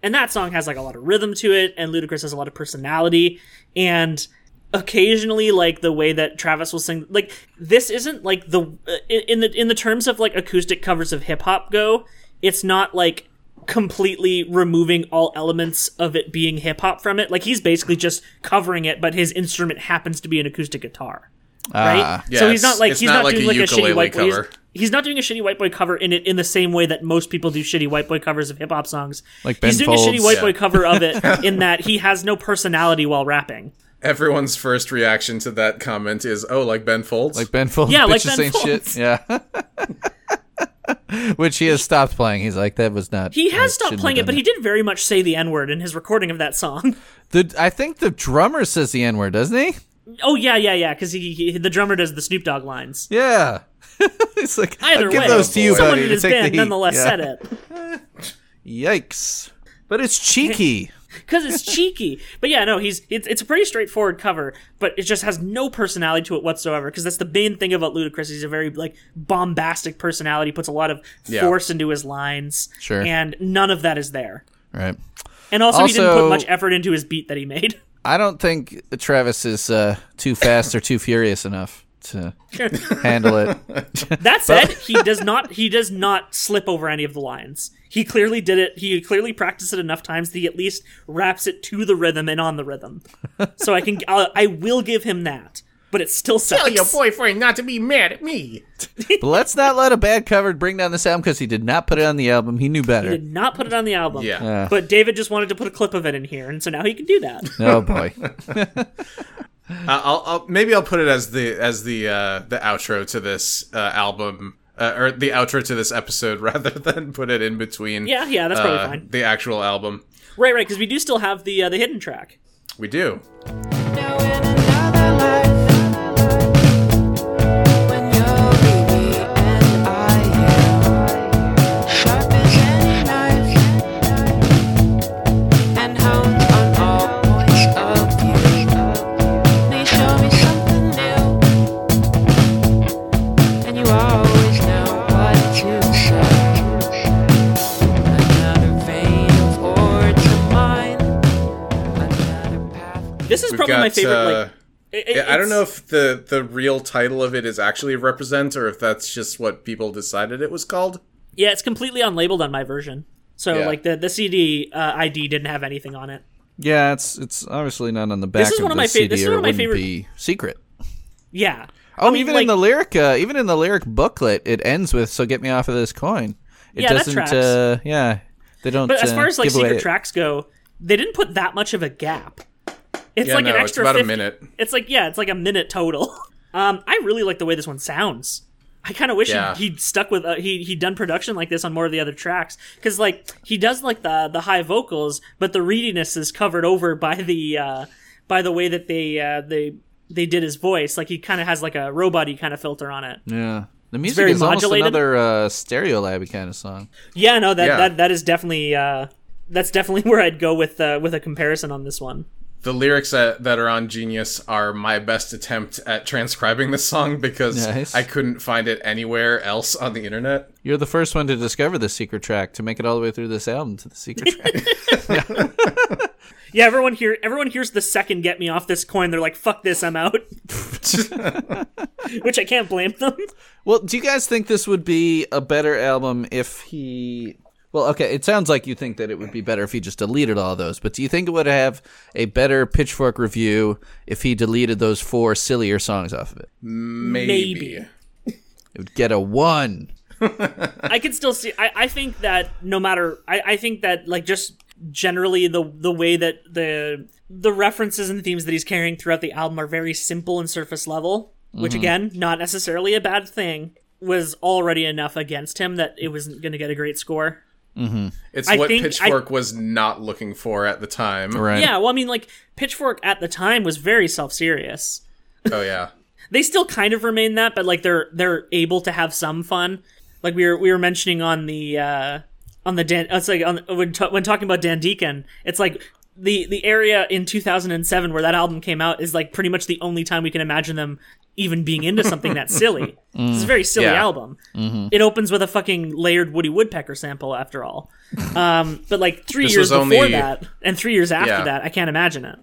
And that song has like a lot of rhythm to it, and Ludacris has a lot of personality, and occasionally like the way that Travis will sing, like, this isn't like the in the terms of like acoustic covers of hip hop go, it's not like completely removing all elements of it being hip hop from it. Like, he's basically just covering it, but his instrument happens to be an acoustic guitar. Right? Yeah, so he's not like he's not doing a shitty white cover. He's not doing a shitty white boy cover in it in the same way that most people do shitty white boy covers of hip hop songs. Like Ben Folds. He's doing a shitty white boy cover of it in that he has no personality while rapping. Everyone's first reaction to that comment is, "Oh, like Ben Folds." Like Ben Folds. Yeah, like Ben Folds. Yeah. Which he has stopped playing. He's like, that was not... He has stopped playing it, but he did very much say the N-word in his recording of that song. I think the drummer says the N-word, doesn't he? Oh, yeah, because the drummer does the Snoop Dogg lines. Yeah. It's like, either I'll give those to you, buddy. Someone who nonetheless said it. Yikes. But it's cheeky. Because it's cheeky. But yeah, no, it's a pretty straightforward cover, but it just has no personality to it whatsoever, because that's the main thing about Ludacris. He's a very like bombastic personality, puts a lot of force into his lines, sure, and none of that is there. Right. And also, he didn't put much effort into his beat that he made. I don't think Travis is too fast or too furious enough to handle it. That said, he does not slip over any of the lines. He clearly did it. He clearly practiced it enough times that he at least raps it to the rhythm and on the rhythm. So I will give him that. But it still sucks. Tell your boyfriend not to be mad at me. But let's not let a bad cover bring down this album, because he did not put it on the album. He knew better. He did not put it on the album. Yeah. But David just wanted to put a clip of it in here, and so now he can do that. Oh boy. I'll put it as the outro to this album, or the outro to this episode, rather than put it in between. Yeah, that's probably fine. The actual album. Right, because we do still have the hidden track. We do. This is probably my favorite. I don't know if the real title of it is actually Represent, or if that's just what people decided it was called. Yeah, it's completely unlabeled on my version. So like the CD ID didn't have anything on it. Yeah, it's obviously not on the back of the CD. This is one of my favorite. Be secret. Yeah. Oh, I mean, even in the lyric, booklet, it ends with "So get me off of this coin." It doesn't. That tracks. They don't. But as far as like secret tracks go, they didn't put that much of a gap. It's an extra it's about 50, a minute. It's like, it's like a minute total. I really like the way this one sounds. I kind of wish he'd stuck with he'd done production like this on more of the other tracks, because like he does like the high vocals, but the readiness is covered over by the way that they did his voice. Like he kind of has like a robot-y kind of filter on it. Yeah, the music is modulated. Almost another Stereolab kind of song. Yeah, no, that is definitely that's definitely where I'd go with a comparison on this one. The lyrics that are on Genius are my best attempt at transcribing this song, because I couldn't find it anywhere else on the internet. You're the first one to discover the secret track, to make it all the way through this album to the secret track. Yeah, everyone hears the second "Get me off this coin." They're like, "Fuck this, I'm out." Which I can't blame them. Well, do you guys think this would be a better album if he... Well, okay, it sounds like you think that it would be better if he just deleted all those, but do you think it would have a better Pitchfork review if he deleted those four sillier songs off of it? Maybe. It would get a 1. I could still see. I think that no matter, I think that like just generally the way that the references and the themes that he's carrying throughout the album are very simple and surface level, which again, not necessarily a bad thing, was already enough against him that it wasn't going to get a great score. Mm-hmm. It's what Pitchfork was not looking for at the time. Right. Yeah, well, I mean, like Pitchfork at the time was very self-serious. Oh yeah. They still kind of remain that, but like they're able to have some fun. Like we were mentioning when talking about Dan Deacon, it's like the area in 2007 where that album came out is like pretty much the only time we can imagine them even being into something that silly. It's a very silly album. Mm-hmm. It opens with a fucking layered Woody Woodpecker sample, after all. But like 3 years before that and 3 years after that, I can't imagine it.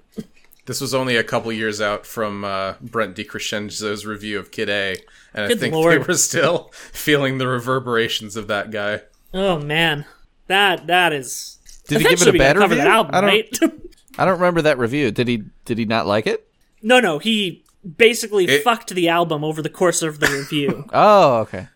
This was only a couple years out from Brent DiCrescenzo's review of Kid A, and I think they were still feeling the reverberations of that guy. Oh man, that is. Did he give it a bad review? That album, I don't remember that review. Did he not like it? No, he basically fucked the album over the course of the review. Oh, okay.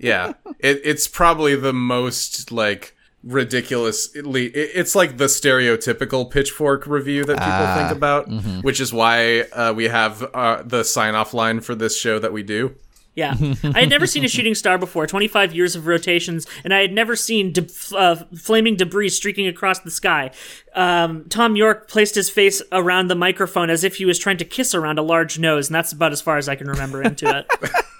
Yeah, it's probably the most like. Ridiculously, it's like the stereotypical Pitchfork review that people think about, which is why we have the sign-off line for this show that we do. Yeah, I had never seen a shooting star before. 25 years of rotations, and I had never seen flaming debris streaking across the sky. Tom York placed his face around the microphone as if he was trying to kiss around a large nose, and that's about as far as I can remember into it.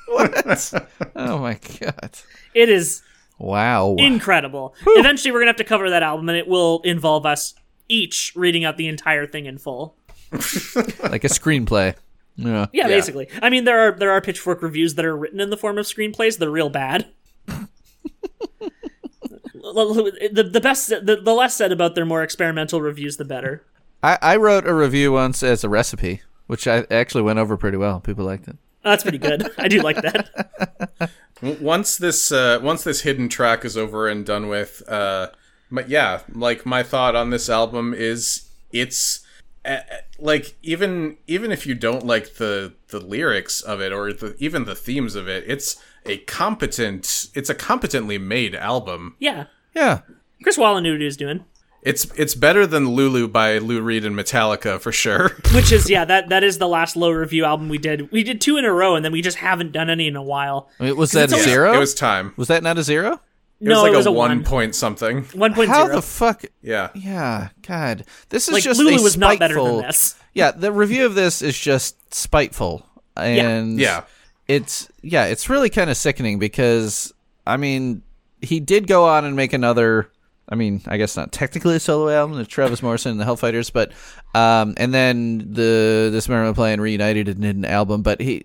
What? Oh my god! It is. Wow. Incredible. Whew. Eventually we're going to have to cover that album, and it will involve us each reading out the entire thing in full. Like a screenplay. Yeah, basically. I mean, there are Pitchfork reviews that are written in the form of screenplays. They're real bad. The less said about their more experimental reviews, the better. I wrote a review once as a recipe, which I actually went over pretty well. People liked it. Oh, that's pretty good. I do like that. Once this hidden track is over and done with, my thought on this album is it's like even if you don't like the lyrics of it or even the themes of it, it's a competently made album. Yeah. Chris Walla knew what he was doing. It's better than Lulu by Lou Reed and Metallica for sure. Which is that is the last low review album we did. We did 2 in a row, and then we just haven't done any in a while. It was that a 0? It was time. Was that not a 0? It was a 1 point something. 1.0. How the fuck? Yeah. Yeah. God, this is like, just Lulu was spiteful, not better than this. Yeah, the review of this is just spiteful, and it's really kind of sickening because I mean he did go on and make another. I mean, I guess not technically a solo album, the Travis Morrison and the Hellfighters, but and then the Dismemberment Plan reunited and did an album. But he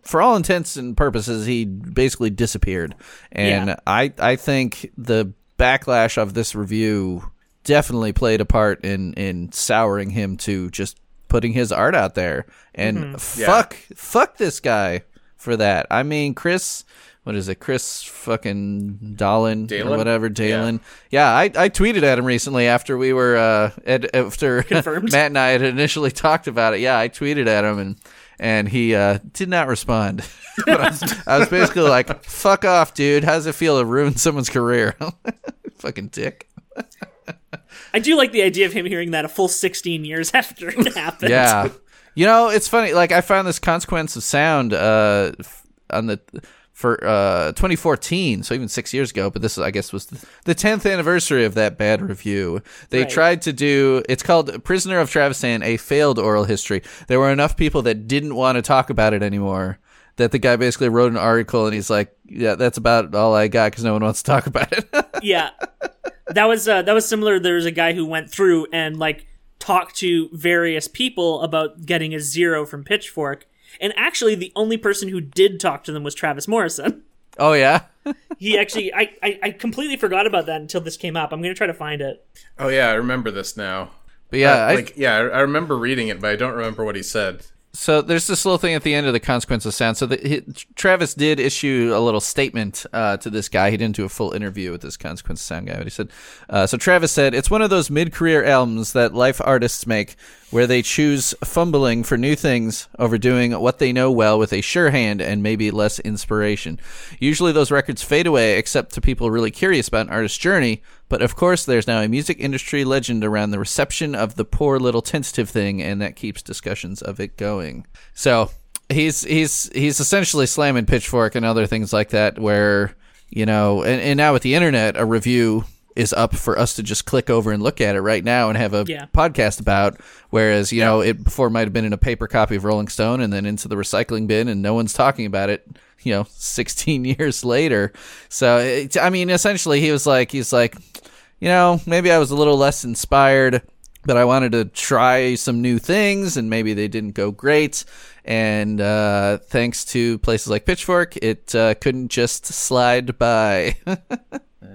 for all intents and purposes, he basically disappeared. And I think the backlash of this review definitely played a part in souring him to just putting his art out there. And fuck this guy for that. I mean, Chris. What is it? Chris fucking Dolan or whatever. Dalen. Yeah, I tweeted at him recently after we were after Matt and I had initially talked about it. Yeah, I tweeted at him and he did not respond. But I was basically like, "Fuck off, dude. How's it feel to ruin someone's career?" Fucking dick. I do like the idea of him hearing that a full 16 years after it happened. Yeah, you know, it's funny. Like I found this Consequence of Sound for 2014, so even 6 years ago, but this I guess was the 10th anniversary of that bad review. They tried to do, it's called Prisoner of Travistan, a failed oral history. There were enough people that didn't want to talk about it anymore that the guy basically wrote an article and he's like, yeah, that's about all I got because no one wants to talk about it. Yeah, that was similar. There was a guy who went through and like talked to various people about getting a 0 from Pitchfork. And actually, the only person who did talk to them was Travis Morrison. Oh, yeah? He actually... I completely forgot about that until this came up. I'm going to try to find it. Oh, yeah. I remember this now. But yeah, I remember reading it, but I don't remember what he said. So there's this little thing at the end of the Consequence of Sound. So Travis did issue a little statement to this guy. He didn't do a full interview with this Consequence of Sound guy, but he said, so Travis said, it's one of those mid-career albums that life artists make where they choose fumbling for new things over doing what they know well with a sure hand and maybe less inspiration. Usually those records fade away except to people really curious about an artist's journey, but of course there's now a music industry legend around the reception of the poor little tentative thing, and that keeps discussions of it going. So he's essentially slamming Pitchfork and other things like that where, you know, and now with the internet, a review is up for us to just click over and look at it right now and have a podcast about, whereas, you know, it before might have been in a paper copy of Rolling Stone and then into the recycling bin, and no one's talking about it, you know, 16 years later. So, I mean, essentially he's like, you know, maybe I was a little less inspired, but I wanted to try some new things, and maybe they didn't go great. And thanks to places like Pitchfork, it couldn't just slide by.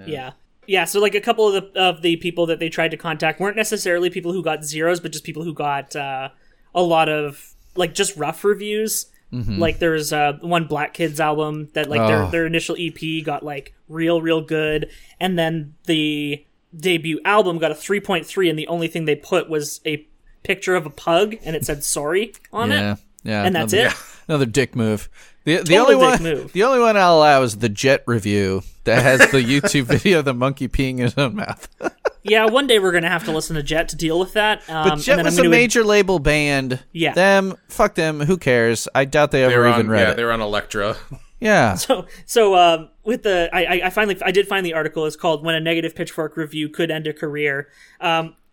Yeah. Yeah, so like a couple of the people that they tried to contact weren't necessarily people who got zeros, but just people who got a lot of like just rough reviews. Mm-hmm. Like there's one Black Kids album that like their initial EP got like real good, and then the debut album got a 3.3, and the only thing they put was a picture of a pug, and it said sorry on it. Yeah, and that's it. Another dick move. The only one I'll allow is the Jet review that has the YouTube video of the monkey peeing in his own mouth. Yeah, one day we're gonna have to listen to Jet to deal with that. But Jet was a major label band. Yeah, fuck them. Who cares? I doubt they ever even read it. Yeah, they're on Elektra. Yeah. So with the I did find the article. It's called "When a Negative Pitchfork Review Could End a Career."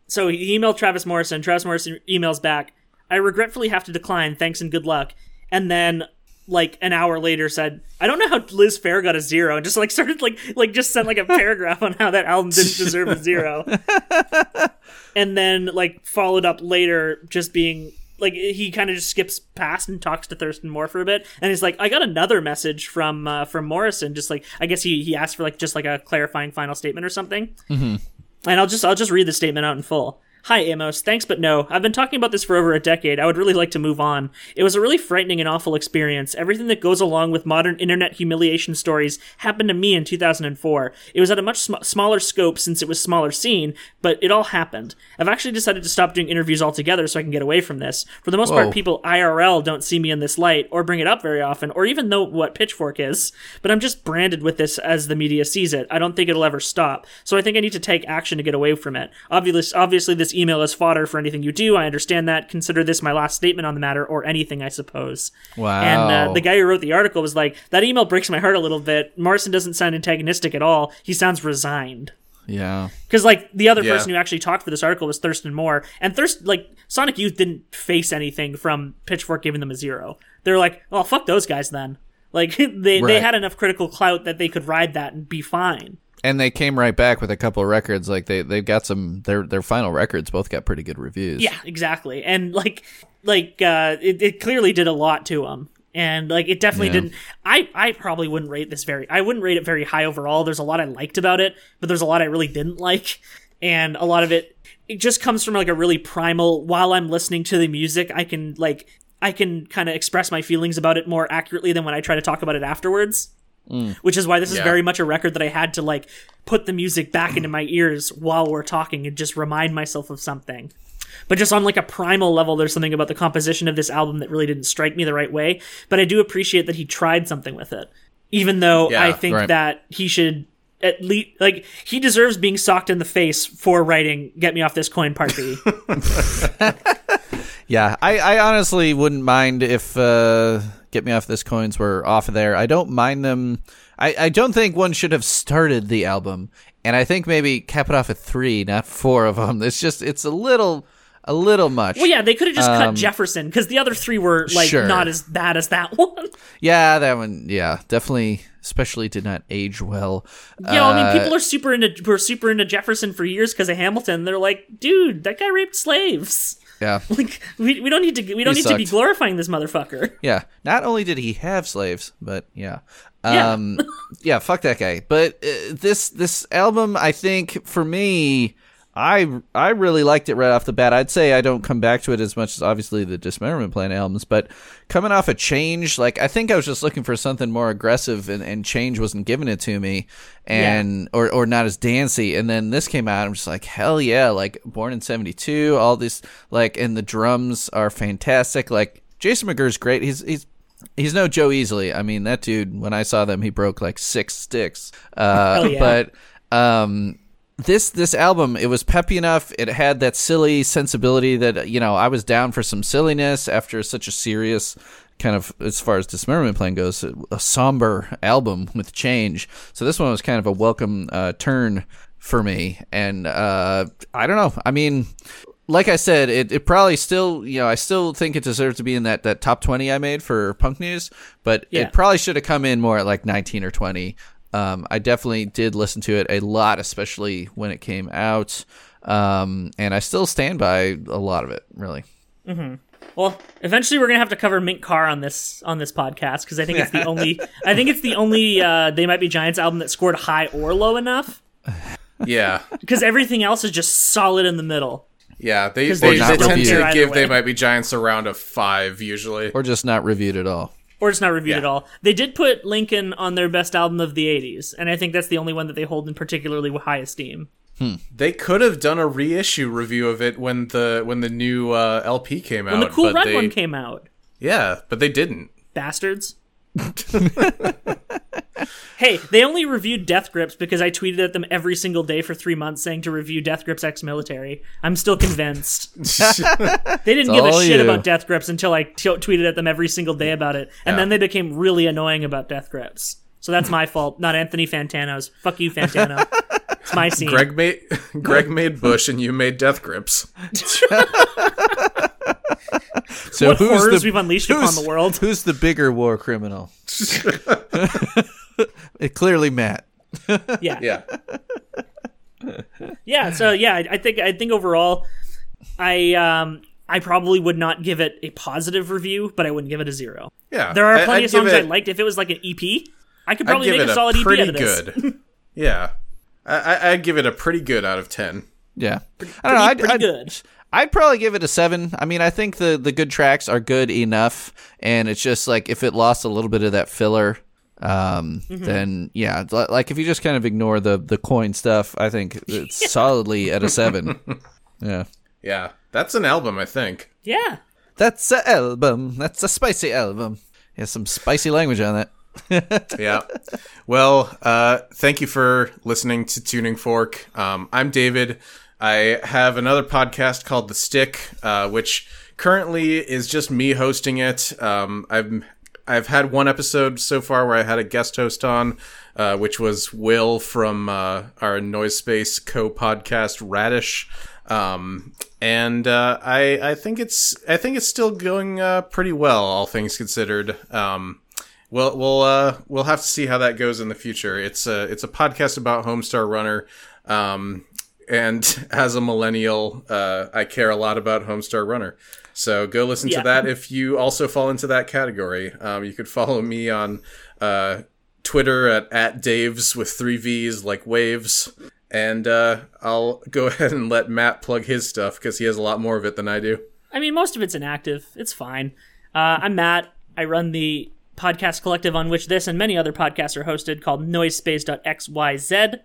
So he emailed Travis Morrison. Travis Morrison emails back. I regretfully have to decline. Thanks and good luck. And then, like an hour later, said, "I don't know how Liz Phair got a zero," and just like started like just sent like a paragraph on how that album didn't deserve a zero. And then like followed up later, just being like he kind of just skips past and talks to Thurston Moore for a bit, and he's like, "I got another message from Morrison, just like I guess he asked for like just like a clarifying final statement or something." Mm-hmm. And I'll just read the statement out in full. Hi, Amos. Thanks, but no. I've been talking about this for over a decade. I would really like to move on. It was a really frightening and awful experience. Everything that goes along with modern internet humiliation stories happened to me in 2004. It was at a much smaller scope since it was smaller scene, but it all happened. I've actually decided to stop doing interviews altogether so I can get away from this. For the most part, people IRL don't see me in this light or bring it up very often or even know what Pitchfork is, but I'm just branded with this as the media sees it. I don't think it'll ever stop, so I think I need to take action to get away from it. Obviously this email is fodder for anything you do. I understand that. Consider this my last statement on the matter, or anything, I suppose. Wow. And the guy who wrote the article was like, that email breaks my heart a little bit. Morrison doesn't sound antagonistic at all. He sounds resigned. Yeah. Because, like, the other person who actually talked for this article was Thurston Moore. And Sonic Youth didn't face anything from Pitchfork giving them a zero. They were like, oh, fuck those guys then. Like, they had enough critical clout that they could ride that and be fine. And they came right back with a couple of records. Like they've got some their final records both got pretty good reviews. Yeah, exactly. And it clearly did a lot to them. And like it definitely didn't. I probably wouldn't rate this I wouldn't rate it very high overall. There's a lot I liked about it, but there's a lot I really didn't like. And a lot of it just comes from like a really primal. While I'm listening to the music, I can kind of express my feelings about it more accurately than when I try to talk about it afterwards. Mm. Which is why this is very much a record that I had to like put the music back into my ears while we're talking and just remind myself of something. But just on like a primal level, there's something about the composition of this album that really didn't strike me the right way. But I do appreciate that he tried something with it, even though I think that he should at least like he deserves being socked in the face for writing "Get Me Off This Coin" Part B. Yeah, I honestly wouldn't mind if "Get Me Off This Coins" were off of there. I don't mind them. I don't think one should have started the album, and I think maybe cap it off at 3, not 4 of them. It's just it's a little much. Well, yeah, they could have just cut Jefferson because the other 3 were like not as bad as that one. Yeah, that one. Yeah, definitely. Especially did not age well. Yeah, I mean, people were super into Jefferson for years because of Hamilton. They're like, dude, that guy raped slaves. Yeah, like we don't need to be glorifying this motherfucker. Yeah, not only did he have slaves, but yeah, fuck that guy. But this album, I think for me, I really liked it right off the bat. I'd say I don't come back to it as much as obviously the Dismemberment Plan albums, but coming off a Change, like I think I was just looking for something more aggressive, and Change wasn't giving it to me, and or not as dancey. And then this came out, I'm just like, hell yeah! Like Born in '72, all this, like, and the drums are fantastic. Like Jason McGerr's great. He's no Joe Easley. I mean, that dude. When I saw them, he broke like 6 sticks. But This album, it was peppy enough. It had that silly sensibility that, you know, I was down for some silliness after such a serious kind of, as far as Dismemberment Plan goes, a somber album with Change. So this one was kind of a welcome turn for me. And I don't know. I mean, like I said, it probably still, you know, I still think it deserves to be in that top 20 I made for Punk News, but it probably should have come in more at like 19 or 20. I definitely did listen to it a lot, especially when it came out, and I still stand by a lot of it, really. Mm-hmm. Well, eventually we're gonna have to cover Mint Carr on this podcast, because I think it's the only They Might Be Giants album that scored high or low enough. Yeah, because everything else is just solid in the middle. Yeah, they tend to give They Might Be Giants a round of 5 usually, or just not reviewed at all. Or it's not reviewed at all. They did put Lincoln on their best album of the 80s, and I think that's the only one that they hold in particularly high esteem. They could have done a reissue review of it when the new LP came out. When the Cool Red one came out. Yeah, but they didn't. Bastards. Hey, they only reviewed Death Grips because I tweeted at them every single day for 3 months saying to review Death Grips Ex-Military. I'm still convinced. They didn't give a shit about Death Grips until I tweeted at them every single day about it, and then they became really annoying about Death Grips. So that's my fault, not Anthony Fantano's. Fuck you, Fantano. It's my scene. Greg made Bush and you made Death Grips. So what horrors we've unleashed upon the world. Who's the bigger war criminal? Clearly Matt. Yeah. So I think overall, I probably would not give it a positive review, but I wouldn't give it a 0. Yeah, there are plenty of songs I liked. If it was like an EP, I could probably make a solid EP out of this. Good. Yeah, I'd give it a pretty good out of 10. Yeah, pretty good. I'd probably give it a 7. I mean, I think the good tracks are good enough, and it's just like if it lost a little bit of that filler, then yeah, like if you just kind of ignore the coin stuff, I think it's solidly at a 7. Yeah, that's an album, I think. Yeah, that's an album. That's a spicy album. Yeah, some spicy language on that. Yeah. Well, thank you for listening to Tuning Fork. I'm David. I have another podcast called The Stick, which currently is just me hosting it. I've had one episode so far where I had a guest host on, which was Will from our Noise Space co-podcast Radish, and I think it's still going pretty well, all things considered. We'll have to see how that goes in the future. It's a podcast about Homestar Runner. And as a millennial, I care a lot about Homestar Runner. So go listen to that if you also fall into that category. You could follow me on Twitter at Daves with 3 Vs like waves. And I'll go ahead and let Matt plug his stuff because he has a lot more of it than I do. I mean, most of it's inactive. It's fine. I'm Matt. I run the podcast collective on which this and many other podcasts are hosted called noisespace.xyz.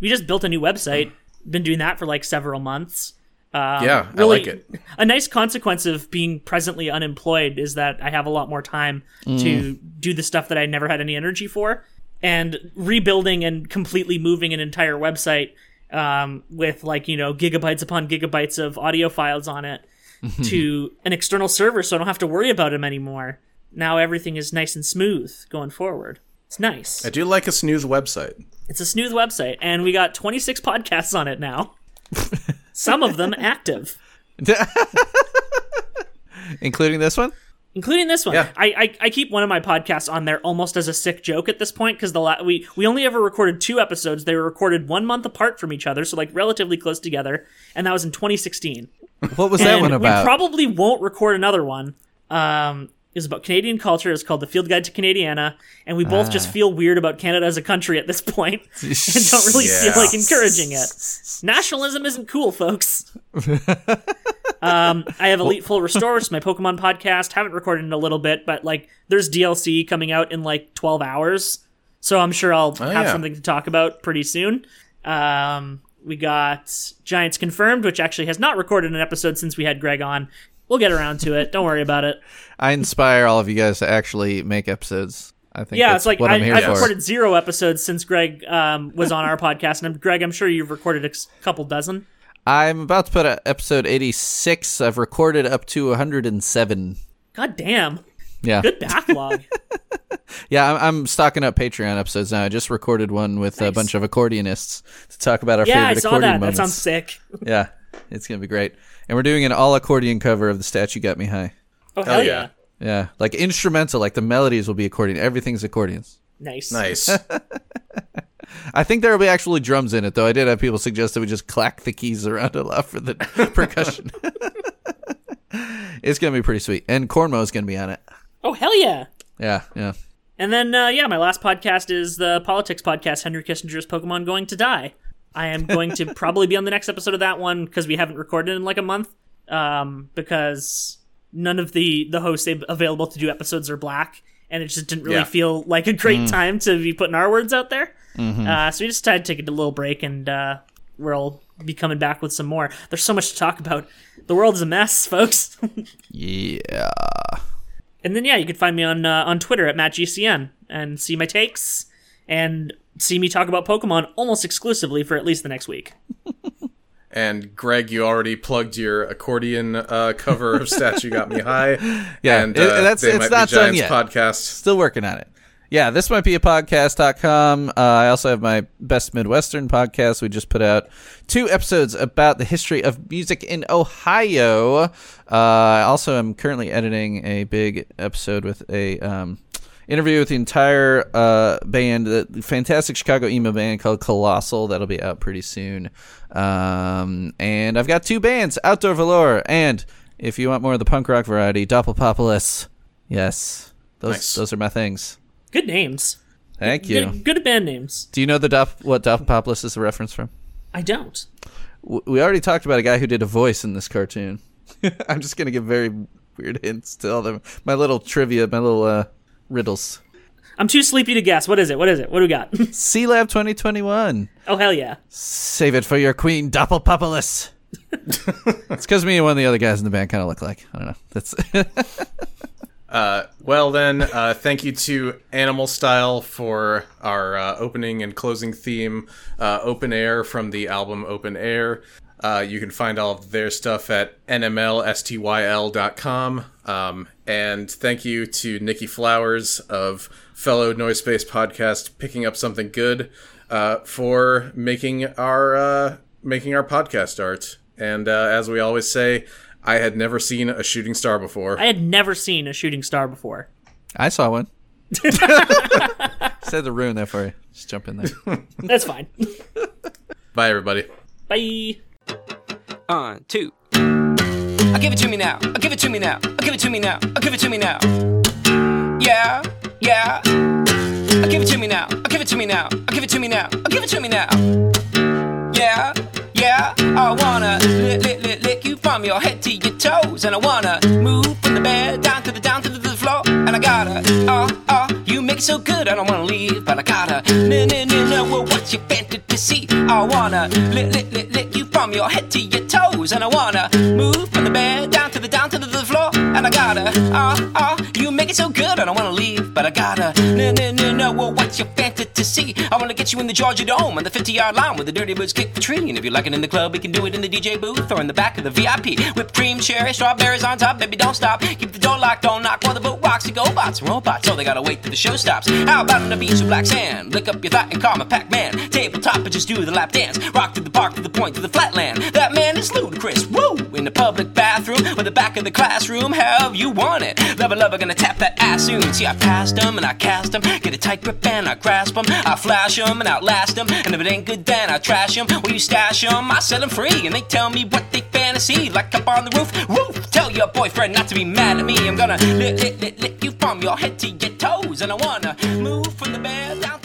We just built a new website. Been doing that for like several months. Really, I like it. A nice consequence of being presently unemployed is that I have a lot more time to do the stuff that I never had any energy for. And rebuilding and completely moving an entire website with like, you know, gigabytes upon gigabytes of audio files on it to an external server, so I don't have to worry about them anymore. Now everything is nice and smooth going forward. It's nice. I do like a snooze website. It's a snooze website, and we got 26 podcasts on it now. Some of them active. Including this one? Including this one. Yeah. I keep one of my podcasts on there almost as a sick joke at this point, because we only ever recorded 2 episodes. They were recorded 1 month apart from each other, so like relatively close together, and that was in 2016. What was that one about? We probably won't record another one. It was about Canadian culture. It was called The Field Guide to Canadiana. And we both just feel weird about Canada as a country at this point and don't really feel like encouraging it. Nationalism isn't cool, folks. I have Elite Full Restores, my Pokemon podcast. Haven't recorded in a little bit, but like there's DLC coming out in like 12 hours. So I'm sure I'll have something to talk about pretty soon. We got Giants Confirmed, which actually has not recorded an episode since we had Greg on. We'll get around to it. Don't worry about it. I inspire all of you guys to actually make episodes. I think that's like what I'm here for. I've recorded 0 episodes since Greg was on our podcast. And Greg, I'm sure you've recorded a couple dozen. I'm about to put out episode 86. I've recorded up to 107. God damn. Yeah. Good backlog. Yeah, I'm stocking up Patreon episodes now. I just recorded one with a bunch of accordionists to talk about our favorite accordion moments. Yeah, I saw that. That sounds sick. Yeah, it's going to be great. And we're doing an all-accordion cover of The Statue Got Me High. Oh, hell yeah. Yeah, like instrumental, like the melodies will be accordion. Everything's accordions. Nice. I think there will be actually drums in it, though. I did have people suggest that we just clack the keys around a lot for the percussion. It's going to be pretty sweet. And Cormo's going to be on it. Oh, hell yeah. Yeah. And then, my last podcast is the politics podcast, Henry Kissinger's Pokemon Going to Die. I am going to probably be on the next episode of that one because we haven't recorded in like a month because none of the hosts available to do episodes are black, and it just didn't really feel like a great time to be putting our words out there. Mm-hmm. So we just decided to take a little break, and we'll be coming back with some more. There's so much to talk about. The world is a mess, folks. Yeah. And then, you can find me on Twitter at MattGCN and see my takes and see me talk about Pokemon almost exclusively for at least the next week. And Greg, you already plugged your accordion cover of Statue Got Me High. Yeah, and it's not done yet. Podcast. Still working on it. Yeah, this might be a podcast.com. I also have my Best Midwestern podcast. We just put out 2 episodes about the history of music in Ohio. I also am currently editing a big episode with a interview with the entire band, the fantastic Chicago emo band called Colossal. That'll be out pretty soon. And I've got 2 bands, Outdoor Velour, and if you want more of the punk rock variety, Doppelpopolis. Yes. Those are my things. Good names. Thank you. Good band names. Do you know what Doppelpopolis is a reference from? I don't. We already talked about a guy who did a voice in this cartoon. I'm just going to give very weird hints to all them. My little trivia, my little... riddles. I'm too sleepy to guess. What is it? What do we got? C-Lab 2021. Oh, hell yeah. Save it for your queen, Doppelpopolis. It's because me and one of the other guys in the band kind of look like. I don't know. That's. Well, then, thank you to Animal Style for our opening and closing theme, Open Air, from the album Open Air. You can find all of their stuff at nmlstyl.com. And thank you to Nikki Flowers of fellow Noise Space podcast Picking Up Something Good for making our podcast art. And as we always say, I had never seen a shooting star before. I saw one. Said to ruin that for you. Just jump in there. That's fine. Bye, everybody. Bye. 1, 2. Give it to me now. Give it to me now. Give it to me now. Give it to me now. Yeah, yeah. Give it to me now. Give it to me now. Give it to me now. Give it to me now. Yeah, yeah. I wanna lick you from your head to your toes, and I wanna move from the bed down to the floor, and I gotta. You make it so good. I don't wanna leave, but I gotta. No. What's your fantasy? I wanna lick you from your head to your toes, and I wanna move from the bed down to the floor, and I gotta. You make it so good. I don't wanna leave, but I gotta. No. What's your fantasy? I wanna get you in the Georgia Dome on the 50-yard line with the Dirty Birds kick the tree, and if you like it in the club, we can do it in the DJ booth or in the back of the VIP. Whipped cream, cherry, strawberries on top. Baby, don't stop. Keep the door locked. Don't knock while the boot walks. The GoBots and robots, so they gotta wait till the show stops. How about on the beach of black sand? Lick up your thigh and call me Pac-Man. Tabletop and just do the lap dance. Rock to the park, to the point, to the flatland. That man is ludicrous. Woo! In the public bathroom or the back of the classroom. have you want it. Lover, lover, gonna tap that ass soon. See, I passed them and I cast them. Get a tight grip and I grasp them. I flash them and outlast them. And if it ain't good, then I trash them. Well, you stash them, I set them free. And they tell me what they fantasy. Like up on the roof, woof. Tell your boyfriend not to be mad at me. I'm gonna lick you from your head to your toes. And I wanna move from the bed down.